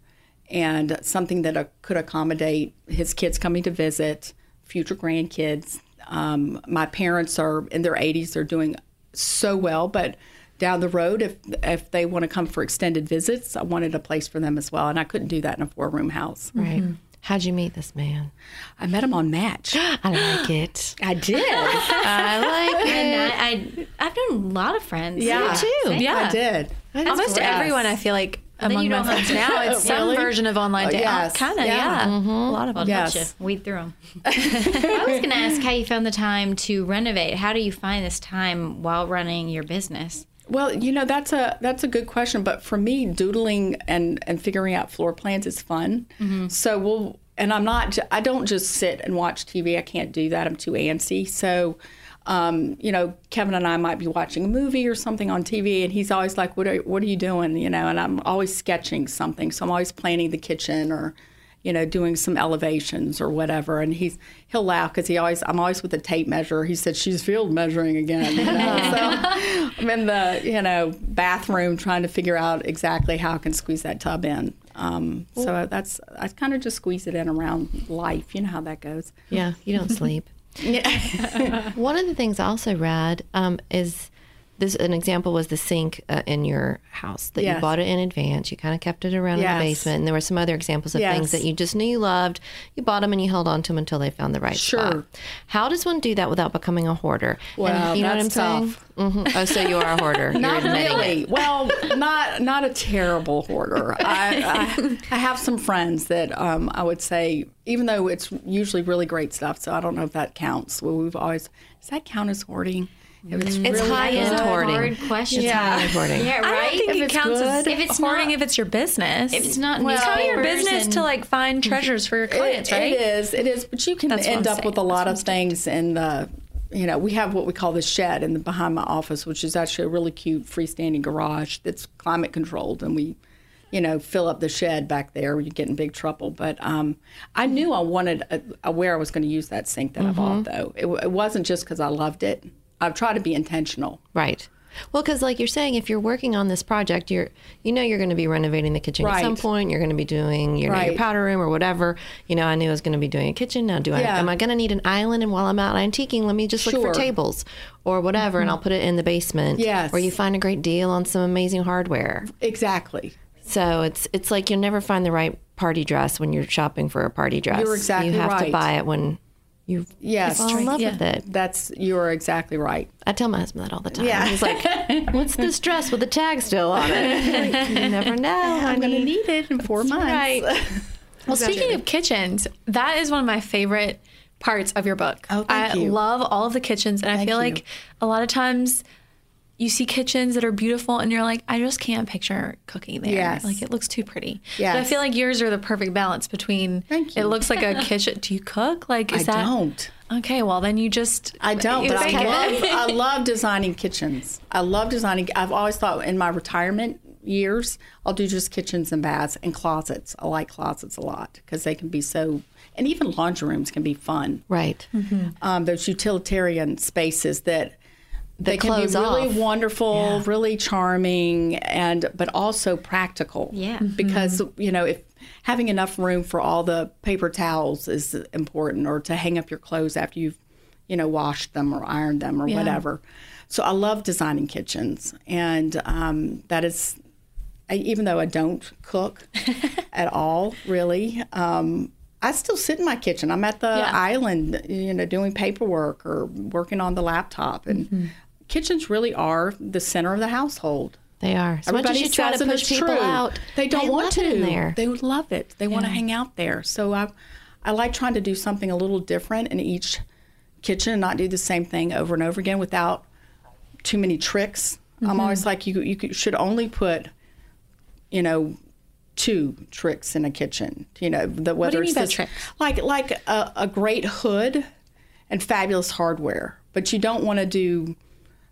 and something that uh, could accommodate his kids coming to visit, future grandkids. Um, my parents are in their eighties. They're doing so well. But down the road, if if they want to come for extended visits, I wanted a place for them as well. And I couldn't do that in a four-room house. Right. Mm-hmm. How'd you meet this man? I met him on Match. I like it. I did. I like it. And I, I, I've done a lot of friends. Yeah. Me too. Yeah. I did. Almost everyone I feel like among then you don't my friends now. It's really? Some version of online dating. Uh, yes. Oh, kind of, yeah. yeah. Mm-hmm. A lot of them. Yes. Don't you weed through them. I was going to ask how you found the time to renovate. How do you find this time while running your business? Well, you know, that's a that's a good question. But for me, doodling and, and figuring out floor plans is fun. Mm-hmm. So we'll, and I'm not, I don't just sit and watch T V. I can't do that. I'm too antsy. So, um, you know, Kevin and I might be watching a movie or something on T V, and he's always like, what are, what are you doing? You know, and I'm always sketching something. So I'm always planning the kitchen or, you know, doing some elevations or whatever. And he's, he'll laugh because he always, I'm always with a tape measure. He said, she's field measuring again. You know? So I'm in the, you know, bathroom trying to figure out exactly how I can squeeze that tub in. Um, so that's, I kind of just squeeze it in around life. You know how that goes. Yeah, you don't sleep. Yeah. One of the things I also read um, is this, an example was the sink uh, in your house that yes. you bought it in advance. You kind of kept it around yes. in the basement. And there were some other examples of yes. things that you just knew you loved. You bought them and you held on to them until they found the right sure. spot. How does one do that without becoming a hoarder? Well, and you know that's what I'm tough. Saying? Mm-hmm. Oh, so you are a hoarder. Not really. It. Well, not not a terrible hoarder. I, I, I have some friends that um, I would say, even though it's usually really great stuff, so I don't know if that counts. Well, we've always, does that count as hoarding? If it's, it's really high-end hoarding. Hard question. Yeah. It's high-end hoarding. Yeah, right? I don't think if it counts good, as if it's hoarding not, if it's your business. If it's not well, it's not your business and, to like find treasures for your clients, it, right? It is. It is, but you can That's end up saying. With a lot That's of things in the, you know, we have what we call the shed in the behind my office, which is actually a really cute freestanding garage that's climate controlled, and we you know, fill up the shed back there. You get in big trouble. But um, I knew I wanted a, a where I was going to use that sink that mm-hmm. I bought, though. It, it wasn't just because I loved it. I've tried to be intentional. Right. Well, because like you're saying, if you're working on this project, you're, you know you're going to be renovating the kitchen right. at some point. You're going to be doing your, right. your powder room or whatever. You know, I knew I was going to be doing a kitchen. Now, do I? Yeah. Am I going to need an island? And while I'm out antiquing, let me just sure. look for tables or whatever, mm-hmm. and I'll put it in the basement. Yes. Or you find a great deal on some amazing hardware. Exactly. So it's it's like you'll never find the right party dress when you're shopping for a party dress. You're exactly right. You have right. to buy it when you yes. fall in love yeah. with it. That's You're exactly right. I tell my husband that all the time. Yeah. He's like, what's this dress with the tag still on it? Like, you never know. I'm going to need it in four months. Right. Well, exactly. Speaking of kitchens, that is one of my favorite parts of your book. Oh, thank I you. love all of the kitchens, and thank I feel you. like a lot of times you see kitchens that are beautiful, and you're like, I just can't picture cooking there. Yes. Like, it looks too pretty. Yes. But I feel like yours are the perfect balance between Thank you. It looks like a kitchen. Do you cook? Like, is I that... don't. Okay, well, then you just... I don't, but I love, I love designing kitchens. I love designing... I've always thought in my retirement years, I'll do just kitchens and baths and closets. I like closets a lot because they can be so... And even laundry rooms can be fun. Right. Mm-hmm. Um, those utilitarian spaces that... They can be really off. wonderful, yeah. really charming, and but also practical. Yeah. Because, mm-hmm. you know, if having enough room for all the paper towels is important, or to hang up your clothes after you've, you know, washed them or ironed them or yeah. whatever. So I love designing kitchens. And um, that is, I, even though I don't cook at all, really, um, I still sit in my kitchen. I'm at the yeah. island, you know, doing paperwork or working on the laptop. And mm-hmm. kitchens really are the center of the household. They are. So everybody you try to push people true. out. They don't they want to. There. They would love it. They yeah. want to hang out there. So I, I like trying to do something a little different in each kitchen and not do the same thing over and over again without too many tricks. Mm-hmm. I'm always like, you, you should only put, you know, two tricks in a kitchen, you know, the whether what do you mean it's by this, like like a, a great hood and fabulous hardware, but you don't want to do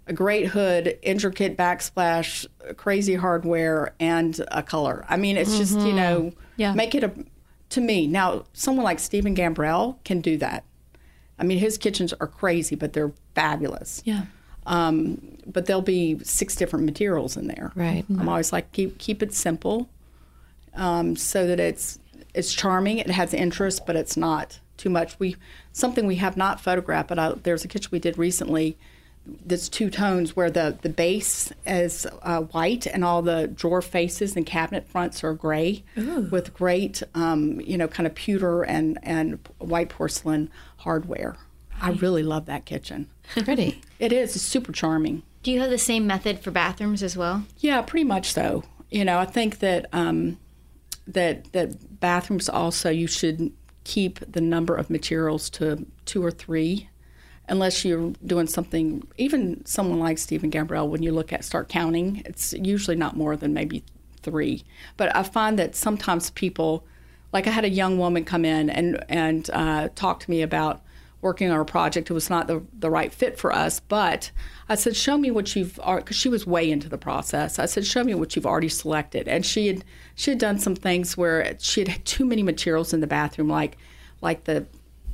a great hood, intricate backsplash, crazy hardware, and a color. I mean, it's mm-hmm. just, you know, yeah. make it a to me. Now, someone like Stephen Gambrell can do that. I mean, his kitchens are crazy, but they're fabulous. Yeah. Um, but there'll be six different materials in there. Right. Mm-hmm. I'm always like, keep keep it simple. Um, so that it's it's charming, it has interest, but it's not too much. We something we have not photographed, but I, there's a kitchen we did recently that's two tones where the, the base is uh, white and all the drawer faces and cabinet fronts are gray. Ooh. With great, um, you know, kind of pewter and, and white porcelain hardware. Right. I really love that kitchen. Pretty. It is. It's super charming. Do you have the same method for bathrooms as well? Yeah, pretty much so. You know, I think that um, that that bathrooms also, you should keep the number of materials to two or three, unless you're doing something. Even someone like Steve and Gabrielle, when you look at start counting, it's usually not more than maybe three. But I find that sometimes people, like I had a young woman come in and and uh, talk to me about working on a project. It was not the, the right fit for us, but I said, show me what you've, because she was way into the process. I said, show me what you've already selected. And she had she had done some things where she had had too many materials in the bathroom, like like the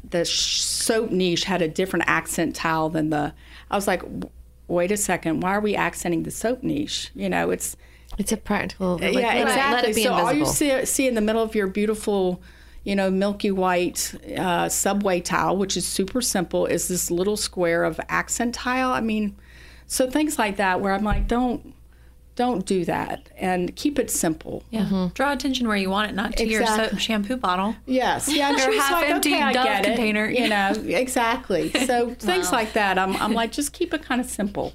the soap niche had a different accent tile than the, I was like, wait a second, why are we accenting the soap niche? You know, it's... It's a practical... Like, yeah, exactly. Let it be so invisible. All you see, see in the middle of your beautiful... you know, milky white uh, subway tile, which is super simple, is this little square of accent tile. I mean, so things like that where I'm like, don't don't do that and keep it simple. Yeah. Mm-hmm. Draw attention where you want it, not to exactly. your soap and shampoo bottle. Yes. Yeah, or half like, empty okay, Dove container. It. You know, exactly. So wow. things like that. I'm I'm like, just keep it kind of simple.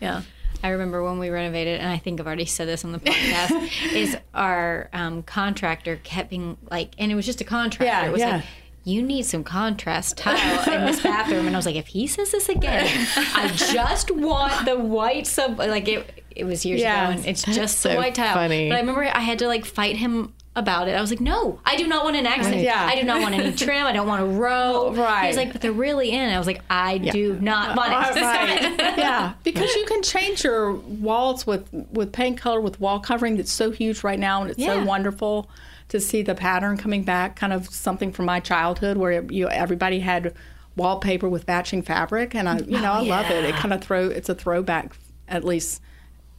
Yeah. I remember when we renovated, and I think I've already said this on the podcast, is our um, contractor kept being like, and it was just a contractor. Yeah, it was yeah. like, you need some contrast tile in this bathroom. And I was like, if he says this again, I just want the white sub, like it It was years yeah, ago, and it's just the so white tile. Funny. But I remember I had to like fight him about it. I was like, no, I do not want an accent. Right. Yeah. I do not want any trim. I don't want a row. Right. He was like, but they're really in. I was like, I yeah. do not want uh, it. Right. yeah. Because you can change your walls with, with paint color, with wall covering that's so huge right now, and it's yeah. so wonderful to see the pattern coming back, kind of something from my childhood where you everybody had wallpaper with matching fabric, and I you know, oh, I yeah. love it. It kind of throw it's a throwback, at least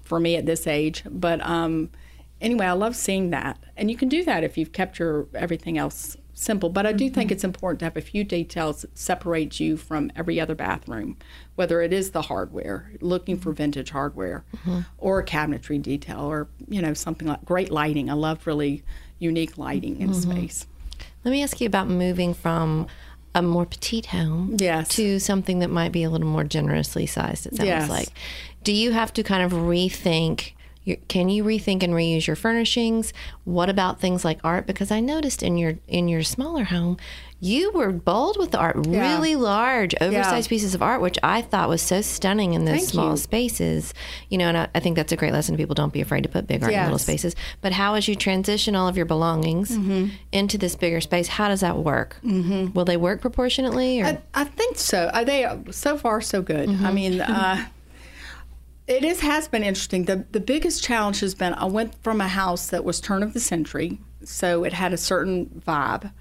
for me at this age. But um anyway, I love seeing that. And you can do that if you've kept your everything else simple. But I do mm-hmm. think it's important to have a few details that separate you from every other bathroom, whether it is the hardware, looking for vintage hardware, mm-hmm. or cabinetry detail, or, you know, something like great lighting. I love really unique lighting in mm-hmm. space. Let me ask you about moving from a more petite home yes. to something that might be a little more generously sized, it sounds yes. like. Do you have to kind of rethink... Can you rethink and reuse your furnishings? What about things like art? Because I noticed in your in your smaller home, you were bold with the art, yeah. really large, oversized yeah. pieces of art, which I thought was so stunning in those Thank small you. spaces. You know, and I, I think that's a great lesson to people. Don't be afraid to put big art yes. in little spaces. But how, as you transition all of your belongings mm-hmm. into this bigger space, how does that work? Mm-hmm. Will they work proportionately? Or? I, I think so. Are they so far so good? Mm-hmm. I mean. Uh, It is, has been interesting. The the biggest challenge has been I went from a house that was turn of the century, so it had a certain vibe.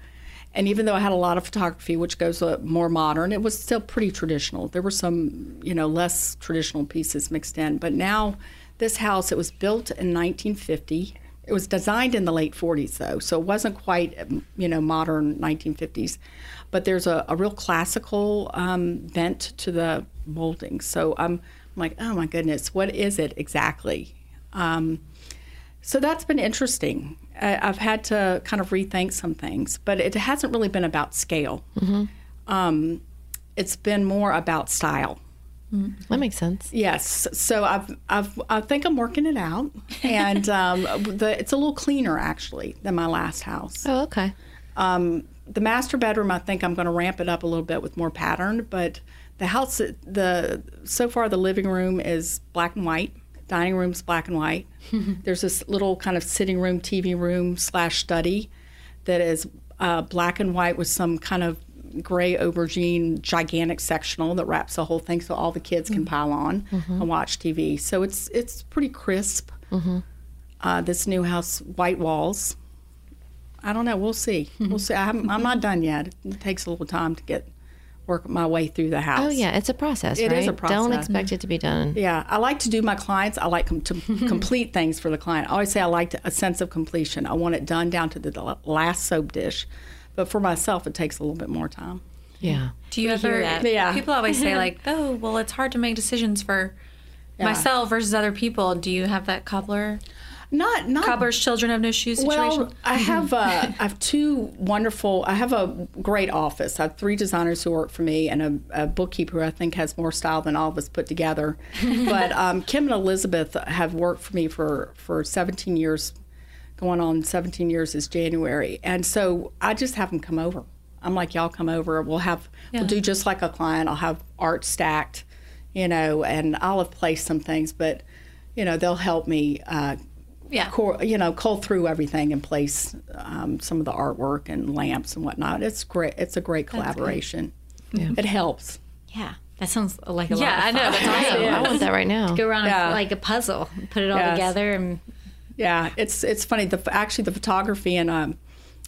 And even though I had a lot of photography, which goes more modern, it was still pretty traditional. There were some, you know, less traditional pieces mixed in. But now this house, it was built in nineteen fifty. It was designed in the late forties, though, so it wasn't quite, you know, modern nineteen fifties. But there's a, a real classical um, bent to the molding. So I'm... Um, I'm like, oh my goodness, what is it exactly? Um, so that's been interesting. I, I've had to kind of rethink some things, but it hasn't really been about scale. Mm-hmm. Um, it's been more about style. Mm-hmm. That makes sense. Yes. So I've, I've, I think I'm working it out, and um, the, it's a little cleaner actually than my last house. Oh, okay. Um, the master bedroom, I think I'm going to ramp it up a little bit with more pattern, but. The house, the so far the living room is black and white. Dining room's black and white. There's this little kind of sitting room, T V room slash study that is uh, black and white with some kind of gray aubergine gigantic sectional that wraps the whole thing so all the kids can pile on mm-hmm. and watch T V. So it's it's pretty crisp. Mm-hmm. Uh, this new house, white walls. I don't know. We'll see. Mm-hmm. We'll see. I haven't, I'm not done yet. It takes a little time to get. Work my way through the house. Oh yeah, it's a process, right? It is a process. Don't expect mm-hmm. it to be done. Yeah, I like to do my clients. I like com- to complete things for the client. I always say I like to, a sense of completion. I want it done down to the, the last soap dish. But for myself, it takes a little bit more time. Yeah. Do you we ever, hear that? Yeah. People always say like, oh, well, it's hard to make decisions for yeah. myself versus other people. Do you have that cobbler? Not not cobbler's children have no shoes situation. Well, I have uh, I have two wonderful. I have a great office. I have three designers who work for me, and a, a bookkeeper who I think has more style than all of us put together. But um, Kim and Elizabeth have worked for me for for seventeen years, going on seventeen years this January, and so I just have them come over. I'm like, y'all come over. We'll have yeah. we'll do just like a client. I'll have art stacked, you know, and I'll have placed some things, but you know they'll help me. Uh, Yeah. Core, you know, cull through everything and place um, some of the artwork and lamps and whatnot. It's great. It's a great collaboration. Yeah. It helps. Yeah. That sounds like a yeah, lot of fun. Yeah, I know. That's awesome. I want that right now. Go around yeah. like a puzzle, put it all yes. together. And yeah, it's it's funny. The actually the photography in um,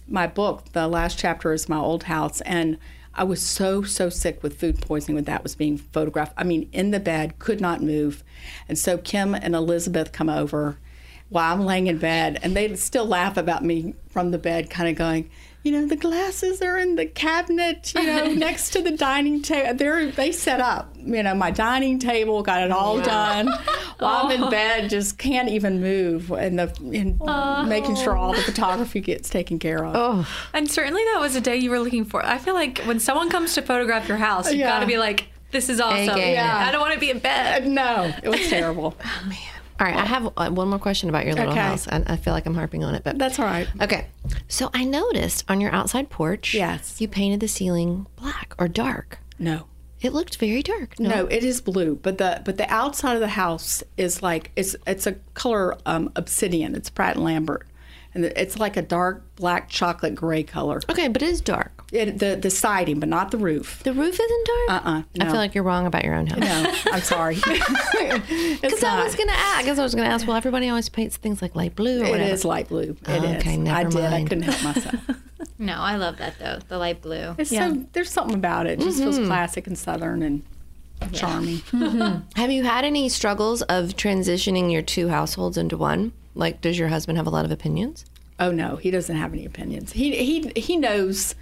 my book, the last chapter is my old house, and I was so, so sick with food poisoning when that was being photographed. I mean, in the bed, could not move. And so Kim and Elizabeth come over while I'm laying in bed, and they still laugh about me from the bed, kind of going, you know, the glasses are in the cabinet, you know, next to the dining table. They they set up, you know, my dining table, got it all yeah. done. While oh. I'm in bed, just can't even move, and the and oh. making sure all the photography gets taken care of. Oh, and certainly that was a day you were looking for. I feel like when someone comes to photograph your house, you've yeah. got to be like, this is awesome. Yeah. I don't want to be in bed. No, it was terrible. Oh man. All right, I have one more question about your little okay. house. I, I feel like I'm harping on it, but that's all right. Okay, so I noticed on your outside porch, yes, you painted the ceiling black or dark. No, it looked very dark. No, no it is blue, but the but the outside of the house is like it's it's a color um, obsidian. It's Pratt and Lambert, and it's like a dark black chocolate gray color. Okay, but it is dark. It, the the siding, but not the roof. The roof isn't dark? Uh-uh. No. I feel like you're wrong about your own house. No, I'm sorry. Because I was going to ask, I guess I was going to ask, well, everybody always paints things like light blue or whatever. It is light blue. It oh, is. Okay, never I mind. did. I couldn't help myself. No, I love that, though, the light blue. It's yeah. so, there's something about it. It just mm-hmm. feels classic and Southern and yeah. charming. Mm-hmm. Have you had any struggles of transitioning your two households into one? Like, does your husband have a lot of opinions? Oh, no, he doesn't have any opinions. He he He knows...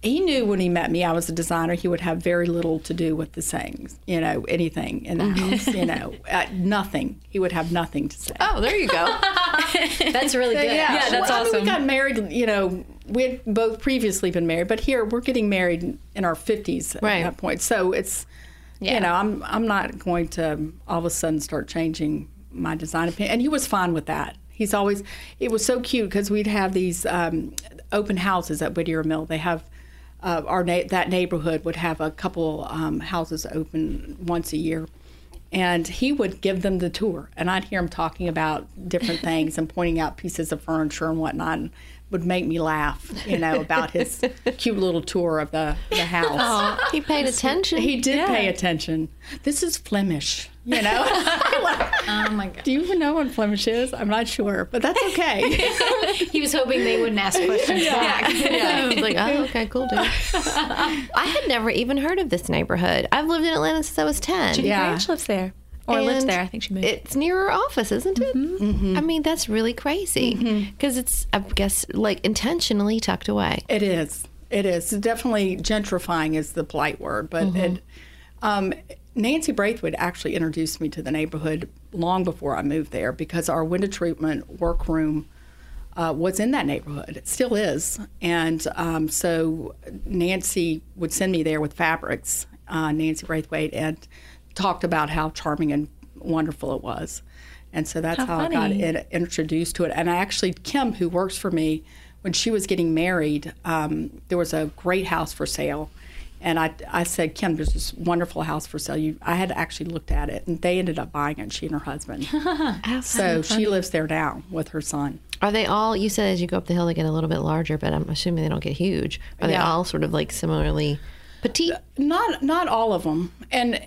He knew when he met me I was a designer. He would have very little to do with the sayings, you know, anything in the mm-hmm. house, you know, uh, nothing. He would have nothing to say. Oh, there you go. That's really good. Yeah, yeah that's well, awesome. I mean, we got married, you know, we had both previously been married, but here we're getting married in our fifties right. at that point. So it's, yeah. you know, I'm I'm not going to all of a sudden start changing my design opinion. And he was fine with that. He's always, it was so cute because we'd have these um, open houses at Whittier Mill. They have... Uh, our na- that neighborhood would have a couple um, houses open once a year, and he would give them the tour, and I'd hear him talking about different things and pointing out pieces of furniture and whatnot, and would make me laugh, you know, about his cute little tour of the, the house. Oh, he paid attention. He did yeah. pay attention. This is Flemish, you know. Oh my God. Do you even know what Flemish is? I'm not sure, but that's okay. He was hoping they wouldn't ask questions yeah. back. Yeah. I was like, oh, okay, cool, dude. I had never even heard of this neighborhood. I've lived in Atlanta since I was ten. Judy yeah. Branch lives there. Or lives there. I think she moved. It's near her office, isn't it? Mm-hmm. Mm-hmm. I mean, that's really crazy because mm-hmm. it's, I guess, like intentionally tucked away. It is. It is. Definitely gentrifying is the polite word. But mm-hmm. it, um, Nancy Braithwaite actually introduced me to the neighborhood long before I moved there because our window treatment workroom uh, was in that neighborhood. It still is. And um, so Nancy would send me there with fabrics, uh, Nancy Braithwaite, and talked about how charming and wonderful it was. And so that's how, how I got in, introduced to it. And I actually, Kim, who works for me, when she was getting married, um, there was a great house for sale. And I I said, Kim, there's this wonderful house for sale. You, I had actually looked at it, and they ended up buying it, she and her husband. So funny. She lives there now with her son. Are they all, you said as you go up the hill, they get a little bit larger, but I'm assuming they don't get huge. Are yeah. they all sort of like similarly petite? Not, not all of them. And...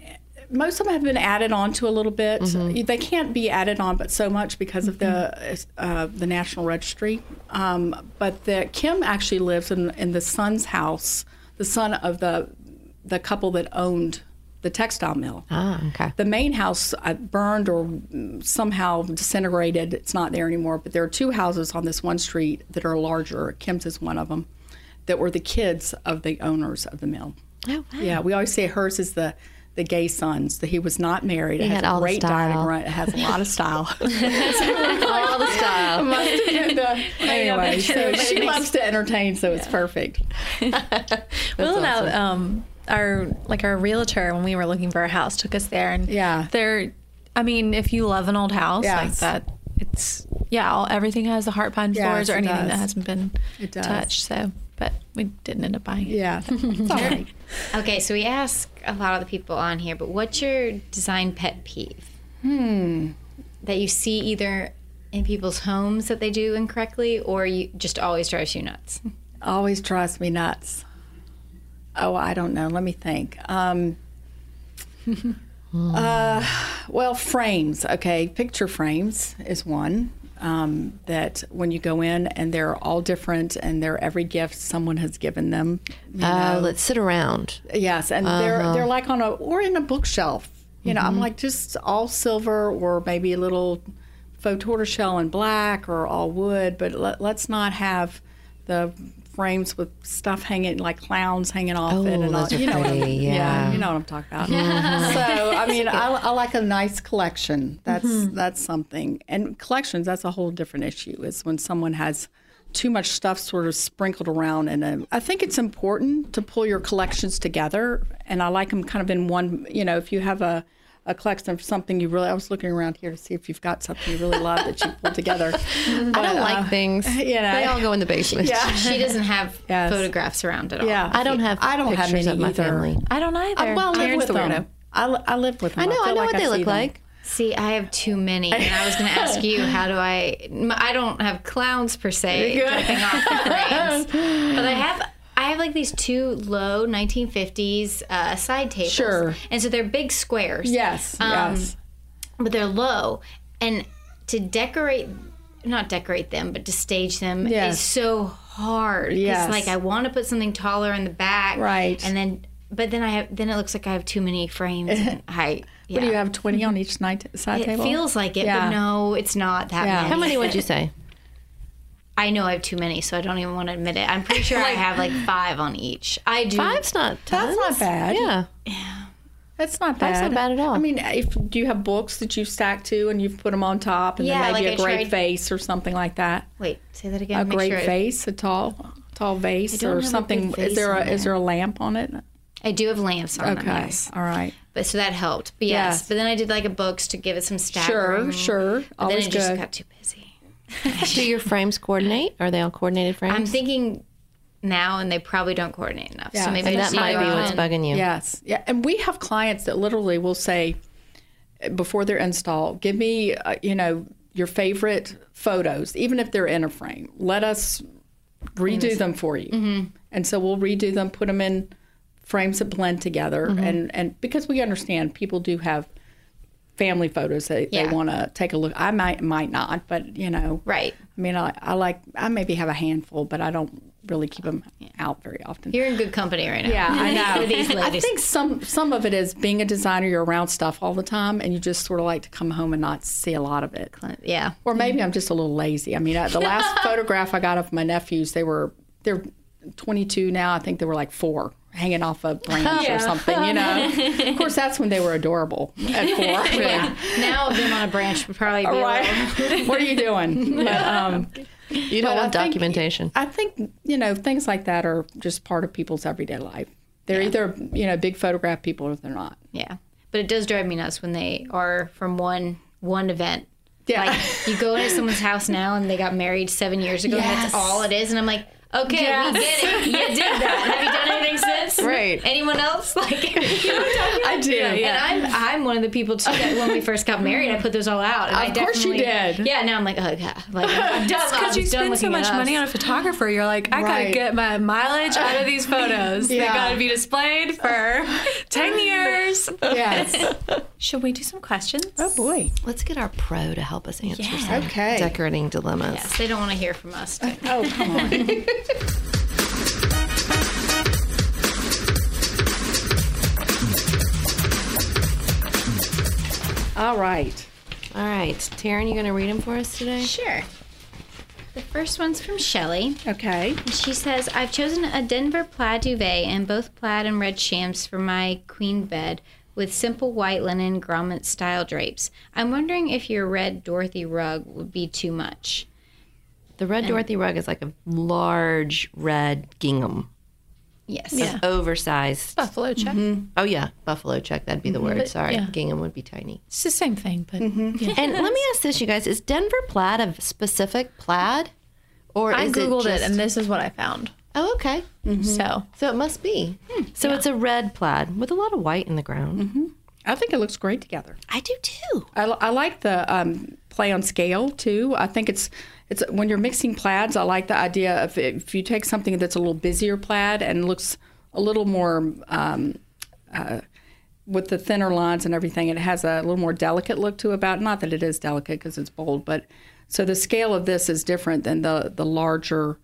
Most of them have been added on to a little bit. Mm-hmm. They can't be added on, but so much because of the uh, the National Registry. Um, but the, Kim actually lives in, in the son's house, the son of the the couple that owned the textile mill. Ah, okay. The main house burned or somehow disintegrated. It's not there anymore. But there are two houses on this one street that are larger. Kim's is one of them. That were the kids of the owners of the mill. Oh, wow. Yeah, we always say hers is the the gay sons, that he was not married. He had all the style. It has a lot of style. all the style. Anyway, so she loves to entertain, so yeah. It's perfect. Well, awesome. Now, um, our like our realtor, when we were looking for a house, took us there, and yeah, there. I mean, if you love an old house yes. like that, it's yeah, all, everything has the heart pine yes, floors or anything does. that hasn't been it does. touched. So. But we didn't end up buying it. Yeah. Right. Okay, so we ask a lot of the people on here, but what's your design pet peeve? Hmm. That you see either in people's homes that they do incorrectly, or you just always drives you nuts? Always drives me nuts. Oh, I don't know. Let me think. Um, uh, well, frames, okay. Picture frames is one. Um, that when you go in and they're all different and they're every gift someone has given them. You uh, know. Let's sit around. Yes, and uh-huh. they're they're like on a, or in a bookshelf. You mm-hmm. know, I'm like just all silver or maybe a little faux tortoiseshell in black or all wood, but let, let's not have the frames with stuff hanging, like clowns hanging off oh, it. and all, you know, pretty, yeah. yeah. You know what I'm talking about. Mm-hmm. So, I mean, I, I like a nice collection. That's mm-hmm. that's something. And collections, that's a whole different issue, is when someone has too much stuff sort of sprinkled around. And I think it's important to pull your collections together. And I like them kind of in one, you know, if you have a, a collection of something you really, I was looking around here to see if you've got something you really love that you pulled together. But, I don't like uh, things. You know, they all go in the basement. Yeah. She doesn't have yes. photographs around at all. Yeah. I don't have I don't pictures have many of my either. family. I don't either. I, well, I live with the them. I, I live with them. I know, I, I know like what I they look them. like. See, I have too many, and I was going to ask you, how do I, I don't have clowns per se jumping off the frames, but I have... I have like these two low nineteen fifties uh, side tables. Sure. And so they're big squares. Yes, um, yes. But they're low. And to decorate, not decorate them, but to stage them yes. is so hard. Yes. It's like I want to put something taller in the back. Right. And then, but then I have, then it looks like I have too many frames. And I, yeah. What do you have, twenty on each side it table? It feels like it, yeah. but no, it's not that yeah. many. How many would you say? I know I have too many, so I don't even want to admit it. I'm pretty sure like, I have like five on each. I do. Five's not tons. That's not bad. Yeah. Yeah. That's not bad. That's not bad at all. I mean, if, do you have books that you've stacked to and you've put them on top and yeah, then maybe like a I great tried... vase or something like that? Wait, say that again. A Make great sure vase, it... a tall tall vase or something. Is there a, there. Is there a lamp on it? I do have lamps on okay. them. Okay. Yes. All right. But so that helped. But yes. yes. But then I did like a books to give it some stack Sure, room. sure. But Always then it just good. got too busy. Do your frames coordinate? Are they all coordinated frames? I'm thinking now, and they probably don't coordinate enough. Yeah. So maybe that might be what's bugging you. Yes. Yeah. And we have clients that literally will say, before their install, give me, uh, you know, your favorite photos, even if they're in a frame. Let us redo them for you. Mm-hmm. And so we'll redo them, put them in frames that blend together. Mm-hmm. And, and because we understand people do have family photos they, yeah. they want to take a look. I might might not, but you know, right. I mean, I, I like I maybe have a handful, but I don't really keep them out very often. You're in good company right now. Yeah, I know. These ladies. I think some some of it is being a designer. You're around stuff all the time, and you just sort of like to come home and not see a lot of it. Yeah, or maybe mm-hmm. I'm just a little lazy. I mean, the last photograph I got of my nephews, they were they're twenty-two now. I think they were like four. Hanging off a branch yeah. or something, you know. Of course, that's when they were adorable at four. Yeah. Now them on a branch would probably be right. like, what are you doing? But, um, you don't want I documentation. Think, I think, you know, things like that are just part of people's everyday life. They're yeah. either, you know, big photograph people or they're not. Yeah. But it does drive me nuts when they are from one one event. Yeah. Like, you go into someone's house now and they got married seven years ago yes. and that's all it is. And I'm like, okay, yes. we get it. You did that. Have you done anything since? Right. Anyone else? Like, you know what I'm talking about? I do. Yeah. And I'm I'm one of the people too that when we first got married, I put those all out. And of I course you did. Yeah. Now I'm like, oh yeah. Like, I'm done. Because you spend so much money on a photographer, you're like, I right. gotta get my mileage out of these photos. Yeah. They gotta be displayed for ten years. Yes. Should we do some questions? Oh boy. Let's get our pro to help us answer yeah. some okay. decorating dilemmas. Yes. They don't want to hear from us. Too. Oh come on. All right. All right. Taryn, you going to read them for us today? Sure. The first one's from Shelley. Okay. She says, I've chosen a Denver plaid duvet and both plaid and red shams for my queen bed, with simple white linen grommet style drapes. I'm wondering if your red Dorothy rug would be too much. The red and Dorothy rug is like a large red gingham. Yes. Yeah. Oversized. Buffalo check. Mm-hmm. Oh, yeah. Buffalo check. That'd be the mm-hmm. word. But, Sorry. Yeah. Gingham would be tiny. It's the same thing. but mm-hmm. yeah. And let me ask this, you guys. Is Denver plaid a specific plaid? Or I is Googled it, just... it, and this is what I found. Oh, okay. Mm-hmm. So so it must be. Hmm. So yeah. It's a red plaid with a lot of white in the ground. Mm-hmm. I think it looks great together. I do, too. I, I like the um, play on scale, too. I think it's... It's, when you're mixing plaids, I like the idea of if you take something that's a little busier plaid and looks a little more, um, uh, with the thinner lines and everything, it has a little more delicate look to about, not that it is delicate because it's bold, but so the scale of this is different than the, the larger,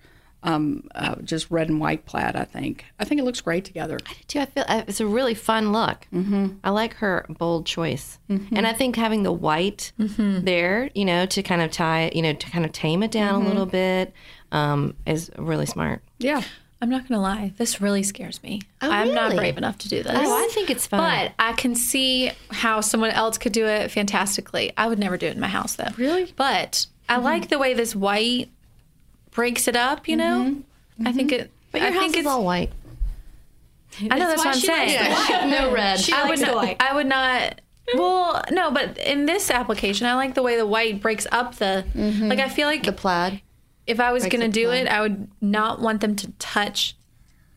um, uh, just red and white plaid, I think. I think it looks great together. I do too. I feel it's a really fun look. Mm-hmm. I like her bold choice. Mm-hmm. And I think having the white mm-hmm. there, you know, to kind of tie, you know, to kind of tame it down mm-hmm. a little bit um, is really smart. Yeah. I'm not going to lie. This really scares me. Oh, I'm really? not brave enough to do this. Oh, I think it's fun. But I can see how someone else could do it fantastically. I would never do it in my house, though. Really? But I mm-hmm. like the way this white... breaks it up, you know. Mm-hmm. I think it. But your I house think is it's all white. I know that's, that's what I'm saying. Yeah. No red. She I would not. White. I would not. Well, no, but in this application, I like the way the white breaks up the. Mm-hmm. Like I feel like the plaid. If I was breaks gonna do plaid. it, I would not want them to touch.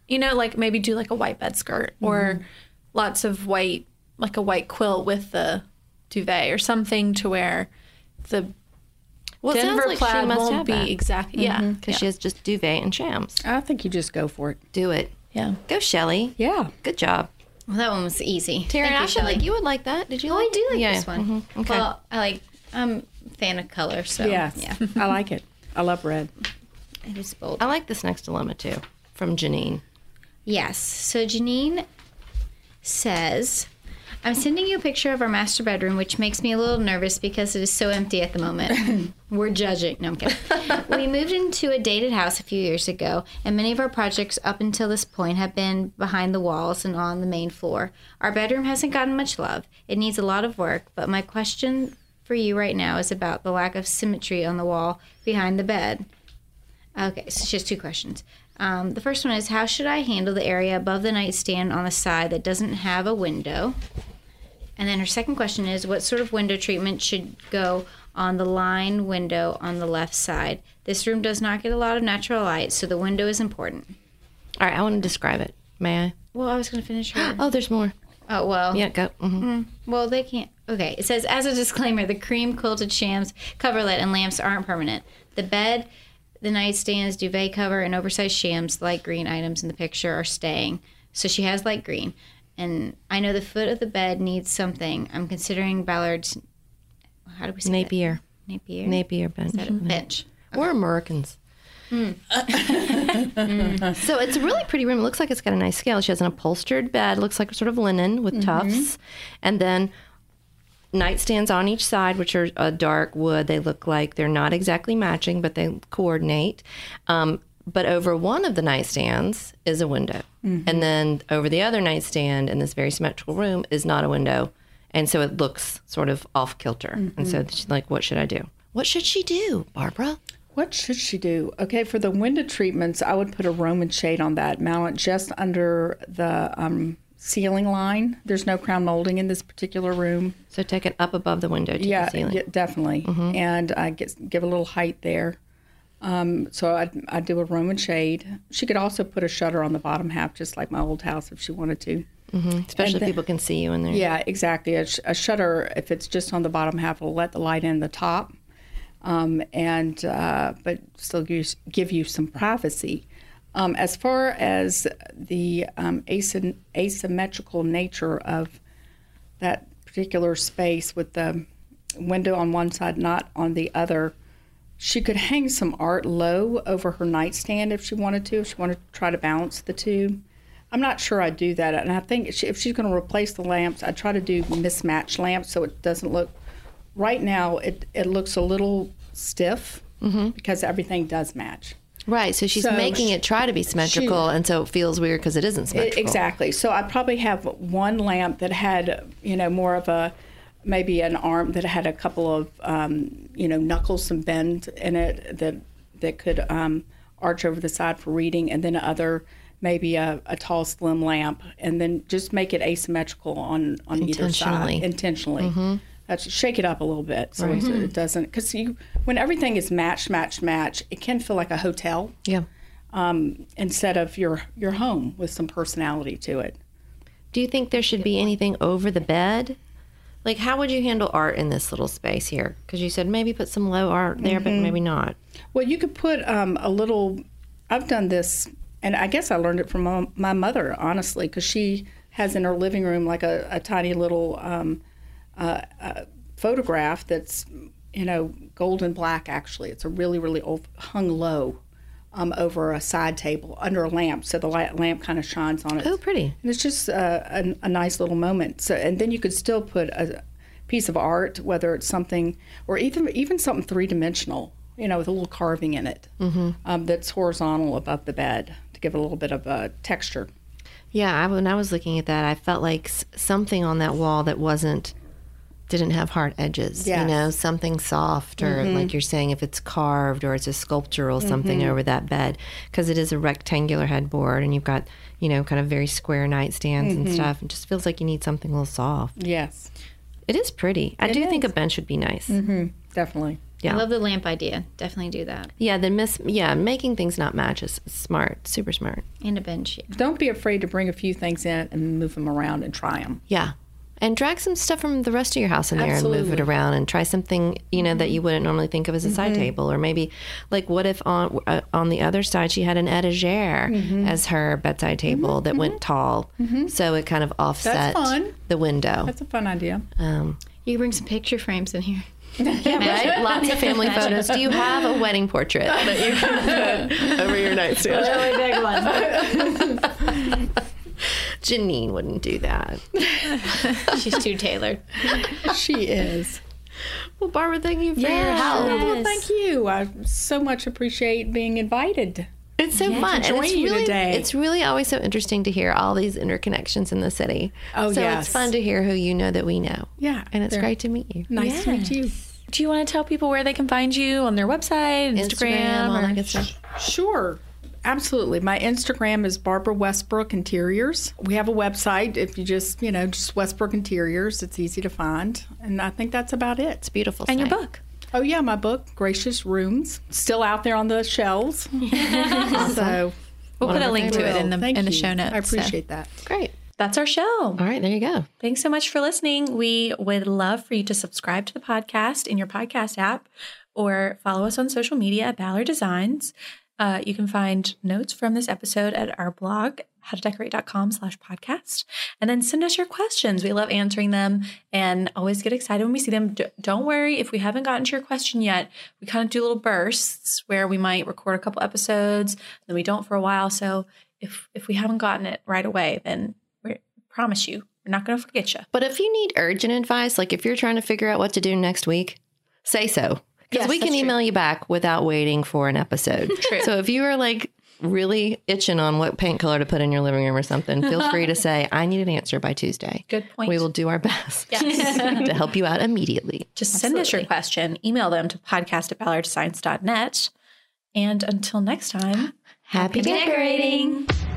You know, like maybe do like a white bed skirt mm-hmm. or lots of white, like a white quilt with the duvet or something to where the. Well, it Denver sounds like plaid she must won't have be that. exactly, yeah, because mm-hmm. yeah. she has just duvet and shams. I think you just go for it. Do it. Yeah. Go, Shelley. Yeah. Good job. Well, that one was easy. Taryn, I feel like you would like that. Did you? Oh, like I do like yeah. this one. Mm-hmm. Okay. Well, I like. I'm a fan of color, so yeah, yeah. I like it. I love red. It is bold. I like this next dilemma too, from Janine. Yes. So Janine says. I'm sending you a picture of our master bedroom, which makes me a little nervous because it is so empty at the moment. We're judging. No, I'm kidding. We moved into a dated house a few years ago, and many of our projects up until this point have been behind the walls and on the main floor. Our bedroom hasn't gotten much love. It needs a lot of work, but my question for you right now is about the lack of symmetry on the wall behind the bed. Okay, so it's just two questions. Um, the first one is, how should I handle the area above the nightstand on the side that doesn't have a window? And then her second question is, what sort of window treatment should go on the line window on the left side? This room does not get a lot of natural light, so the window is important. All right, I want to describe it. May I? Well, I was going to finish her. Oh, there's more. Oh, well. Yeah, go. Mm-hmm. Mm, well, they can't. Okay, it says, as a disclaimer, the cream quilted shams, coverlet, and lamps aren't permanent. The bed... The nightstands, duvet cover, and oversized shams, light green items in the picture, are staying. So she has light green. And I know the foot of the bed needs something. I'm considering Ballard's, how do we say Napier. That? Napier. Napier bench. Mm-hmm. bench. Okay. Or Americans. Mm. mm. So it's a really pretty room. It looks like it's got a nice scale. She has an upholstered bed. It looks like sort of linen with mm-hmm. tufts. And then... nightstands on each side, which are a dark wood. They look like they're not exactly matching, but they coordinate. Um, but over one of the nightstands is a window. Mm-hmm. And then over the other nightstand in this very symmetrical room is not a window. And so it looks sort of off kilter. Mm-hmm. And so she's like, what should I do? What should she do, Barbara? What should she do? Okay, for the window treatments, I would put a Roman shade on that. Mount it just under the... Um, ceiling line. There's no crown molding in this particular room. So take it up above the window to yeah, the ceiling. Yeah, definitely. Mm-hmm. And I get, give a little height there. Um, so I I do a Roman shade. She could also put a shutter on the bottom half, just like my old house, if she wanted to. Mm-hmm. Especially if people can see you in there. Yeah, exactly. A, sh- a shutter, if it's just on the bottom half, will let the light in the top, um, and uh, but still give, give you some privacy. Um, as far as the um, asymm- asymmetrical nature of that particular space with the window on one side, not on the other, she could hang some art low over her nightstand if she wanted to, if she wanted to try to balance the two. I'm not sure I'd do that. And I think if, she, if she's going to replace the lamps, I'd try to do mismatched lamps so it doesn't look... Right now, it, it looks a little stiff mm-hmm. because everything does match. Right, so she's so making she, it try to be symmetrical, she, and so it feels weird because it isn't symmetrical. Exactly. So I probably have one lamp that had, you know, more of a, maybe an arm that had a couple of, um, you know, knuckles and bends in it that that could um, arch over the side for reading, and then other, maybe a, a tall, slim lamp, and then just make it asymmetrical on, on either side. Intentionally. Mm-hmm. Shake it up a little bit so mm-hmm. it doesn't, because you when everything is match, match, match, it can feel like a hotel. Yeah. Um, instead of your your home with some personality to it. Do you think there should be anything over the bed? Like, how would you handle art in this little space here? Because you said maybe put some low art there, mm-hmm. but maybe not. Well, you could put um, a little. I've done this, and I guess I learned it from my, my mother, honestly, because she has in her living room like a, a tiny little. Um, Uh, a photograph that's, you know, gold and black, actually. It's a really, really old, hung low um, over a side table under a lamp, so the light, lamp kind of shines on it. Oh, pretty. And it's just uh, a, a nice little moment. So, and then you could still put a piece of art, whether it's something, or even, even something three-dimensional, you know, with a little carving in it mm-hmm. um, that's horizontal above the bed to give it a little bit of uh, texture. Yeah, I, when I was looking at that, I felt like something on that wall that wasn't didn't have hard edges, yes. you know, something soft or mm-hmm. like you're saying, if it's carved or it's a sculptural something mm-hmm. over that bed, because it is a rectangular headboard and you've got, you know, kind of very square nightstands mm-hmm. and stuff. It just feels like you need something a little soft. Yes. It is pretty. I it do is. think a bench would be nice. Mm-hmm. Definitely. Yeah. I love the lamp idea. Definitely do that. Yeah, the miss. Yeah, making things not match is smart, super smart. And a bench. Yeah. Don't be afraid to bring a few things in and move them around and try them. Yeah. And drag some stuff from the rest of your house in there Absolutely. and move it around and try something, you know, that you wouldn't normally think of as a mm-hmm. side table. Or maybe, like, what if on uh, on the other side she had an etagere mm-hmm. as her bedside table mm-hmm. that went tall. Mm-hmm. So it kind of offset the window. That's a fun idea. Um, you bring some picture frames in here. Yeah, right? Lots of family photos. Do you have a wedding portrait that you can put over your nightstand? Really big one. Janine wouldn't do that. She's too tailored. She is. Well, Barbara, thank you for yes. your help. Yes. Well, thank you. I so much appreciate being invited. It's so yes. fun. Enjoying you really, today. It's really always so interesting to hear all these interconnections in the city. Oh, so yes. it's fun to hear who you know that we know. Yeah. And it's great to meet you. Nice yes. to meet you. Do you want to tell people where they can find you on their website, Instagram, Instagram all or... that good stuff? Sure. Absolutely. My Instagram is Barbara Westbrook Interiors. We have a website. If you just, you know, just Westbrook Interiors, it's easy to find. And I think that's about it. It's beautiful. And site. Your book. Oh, yeah, my book, Gracious Rooms. Still out there on the shelves. Awesome. So we'll put a link to it in the Thank in the show notes. I appreciate so. that. Great. That's our show. All right, there you go. Thanks so much for listening. We would love for you to subscribe to the podcast in your podcast app or follow us on social media at Ballard Designs. Uh, you can find notes from this episode at our blog, how to decorate dot com slash podcast. And then send us your questions. We love answering them and always get excited when we see them. D- don't worry if we haven't gotten to your question yet. We kind of do little bursts where we might record a couple episodes, then we don't for a while. So if if we haven't gotten it right away, then we promise you, we're not going to forget you. But if you need urgent advice, like if you're trying to figure out what to do next week, say so. Because yes, we can email true. you back without waiting for an episode. True. So if you are like really itching on what paint color to put in your living room or something, feel free to say, I need an answer by Tuesday. Good point. We will do our best yes. to help you out immediately. Just Absolutely. send us your question. Email them to podcast at ballard science dot net. And until next time, happy, happy decorating. decorating.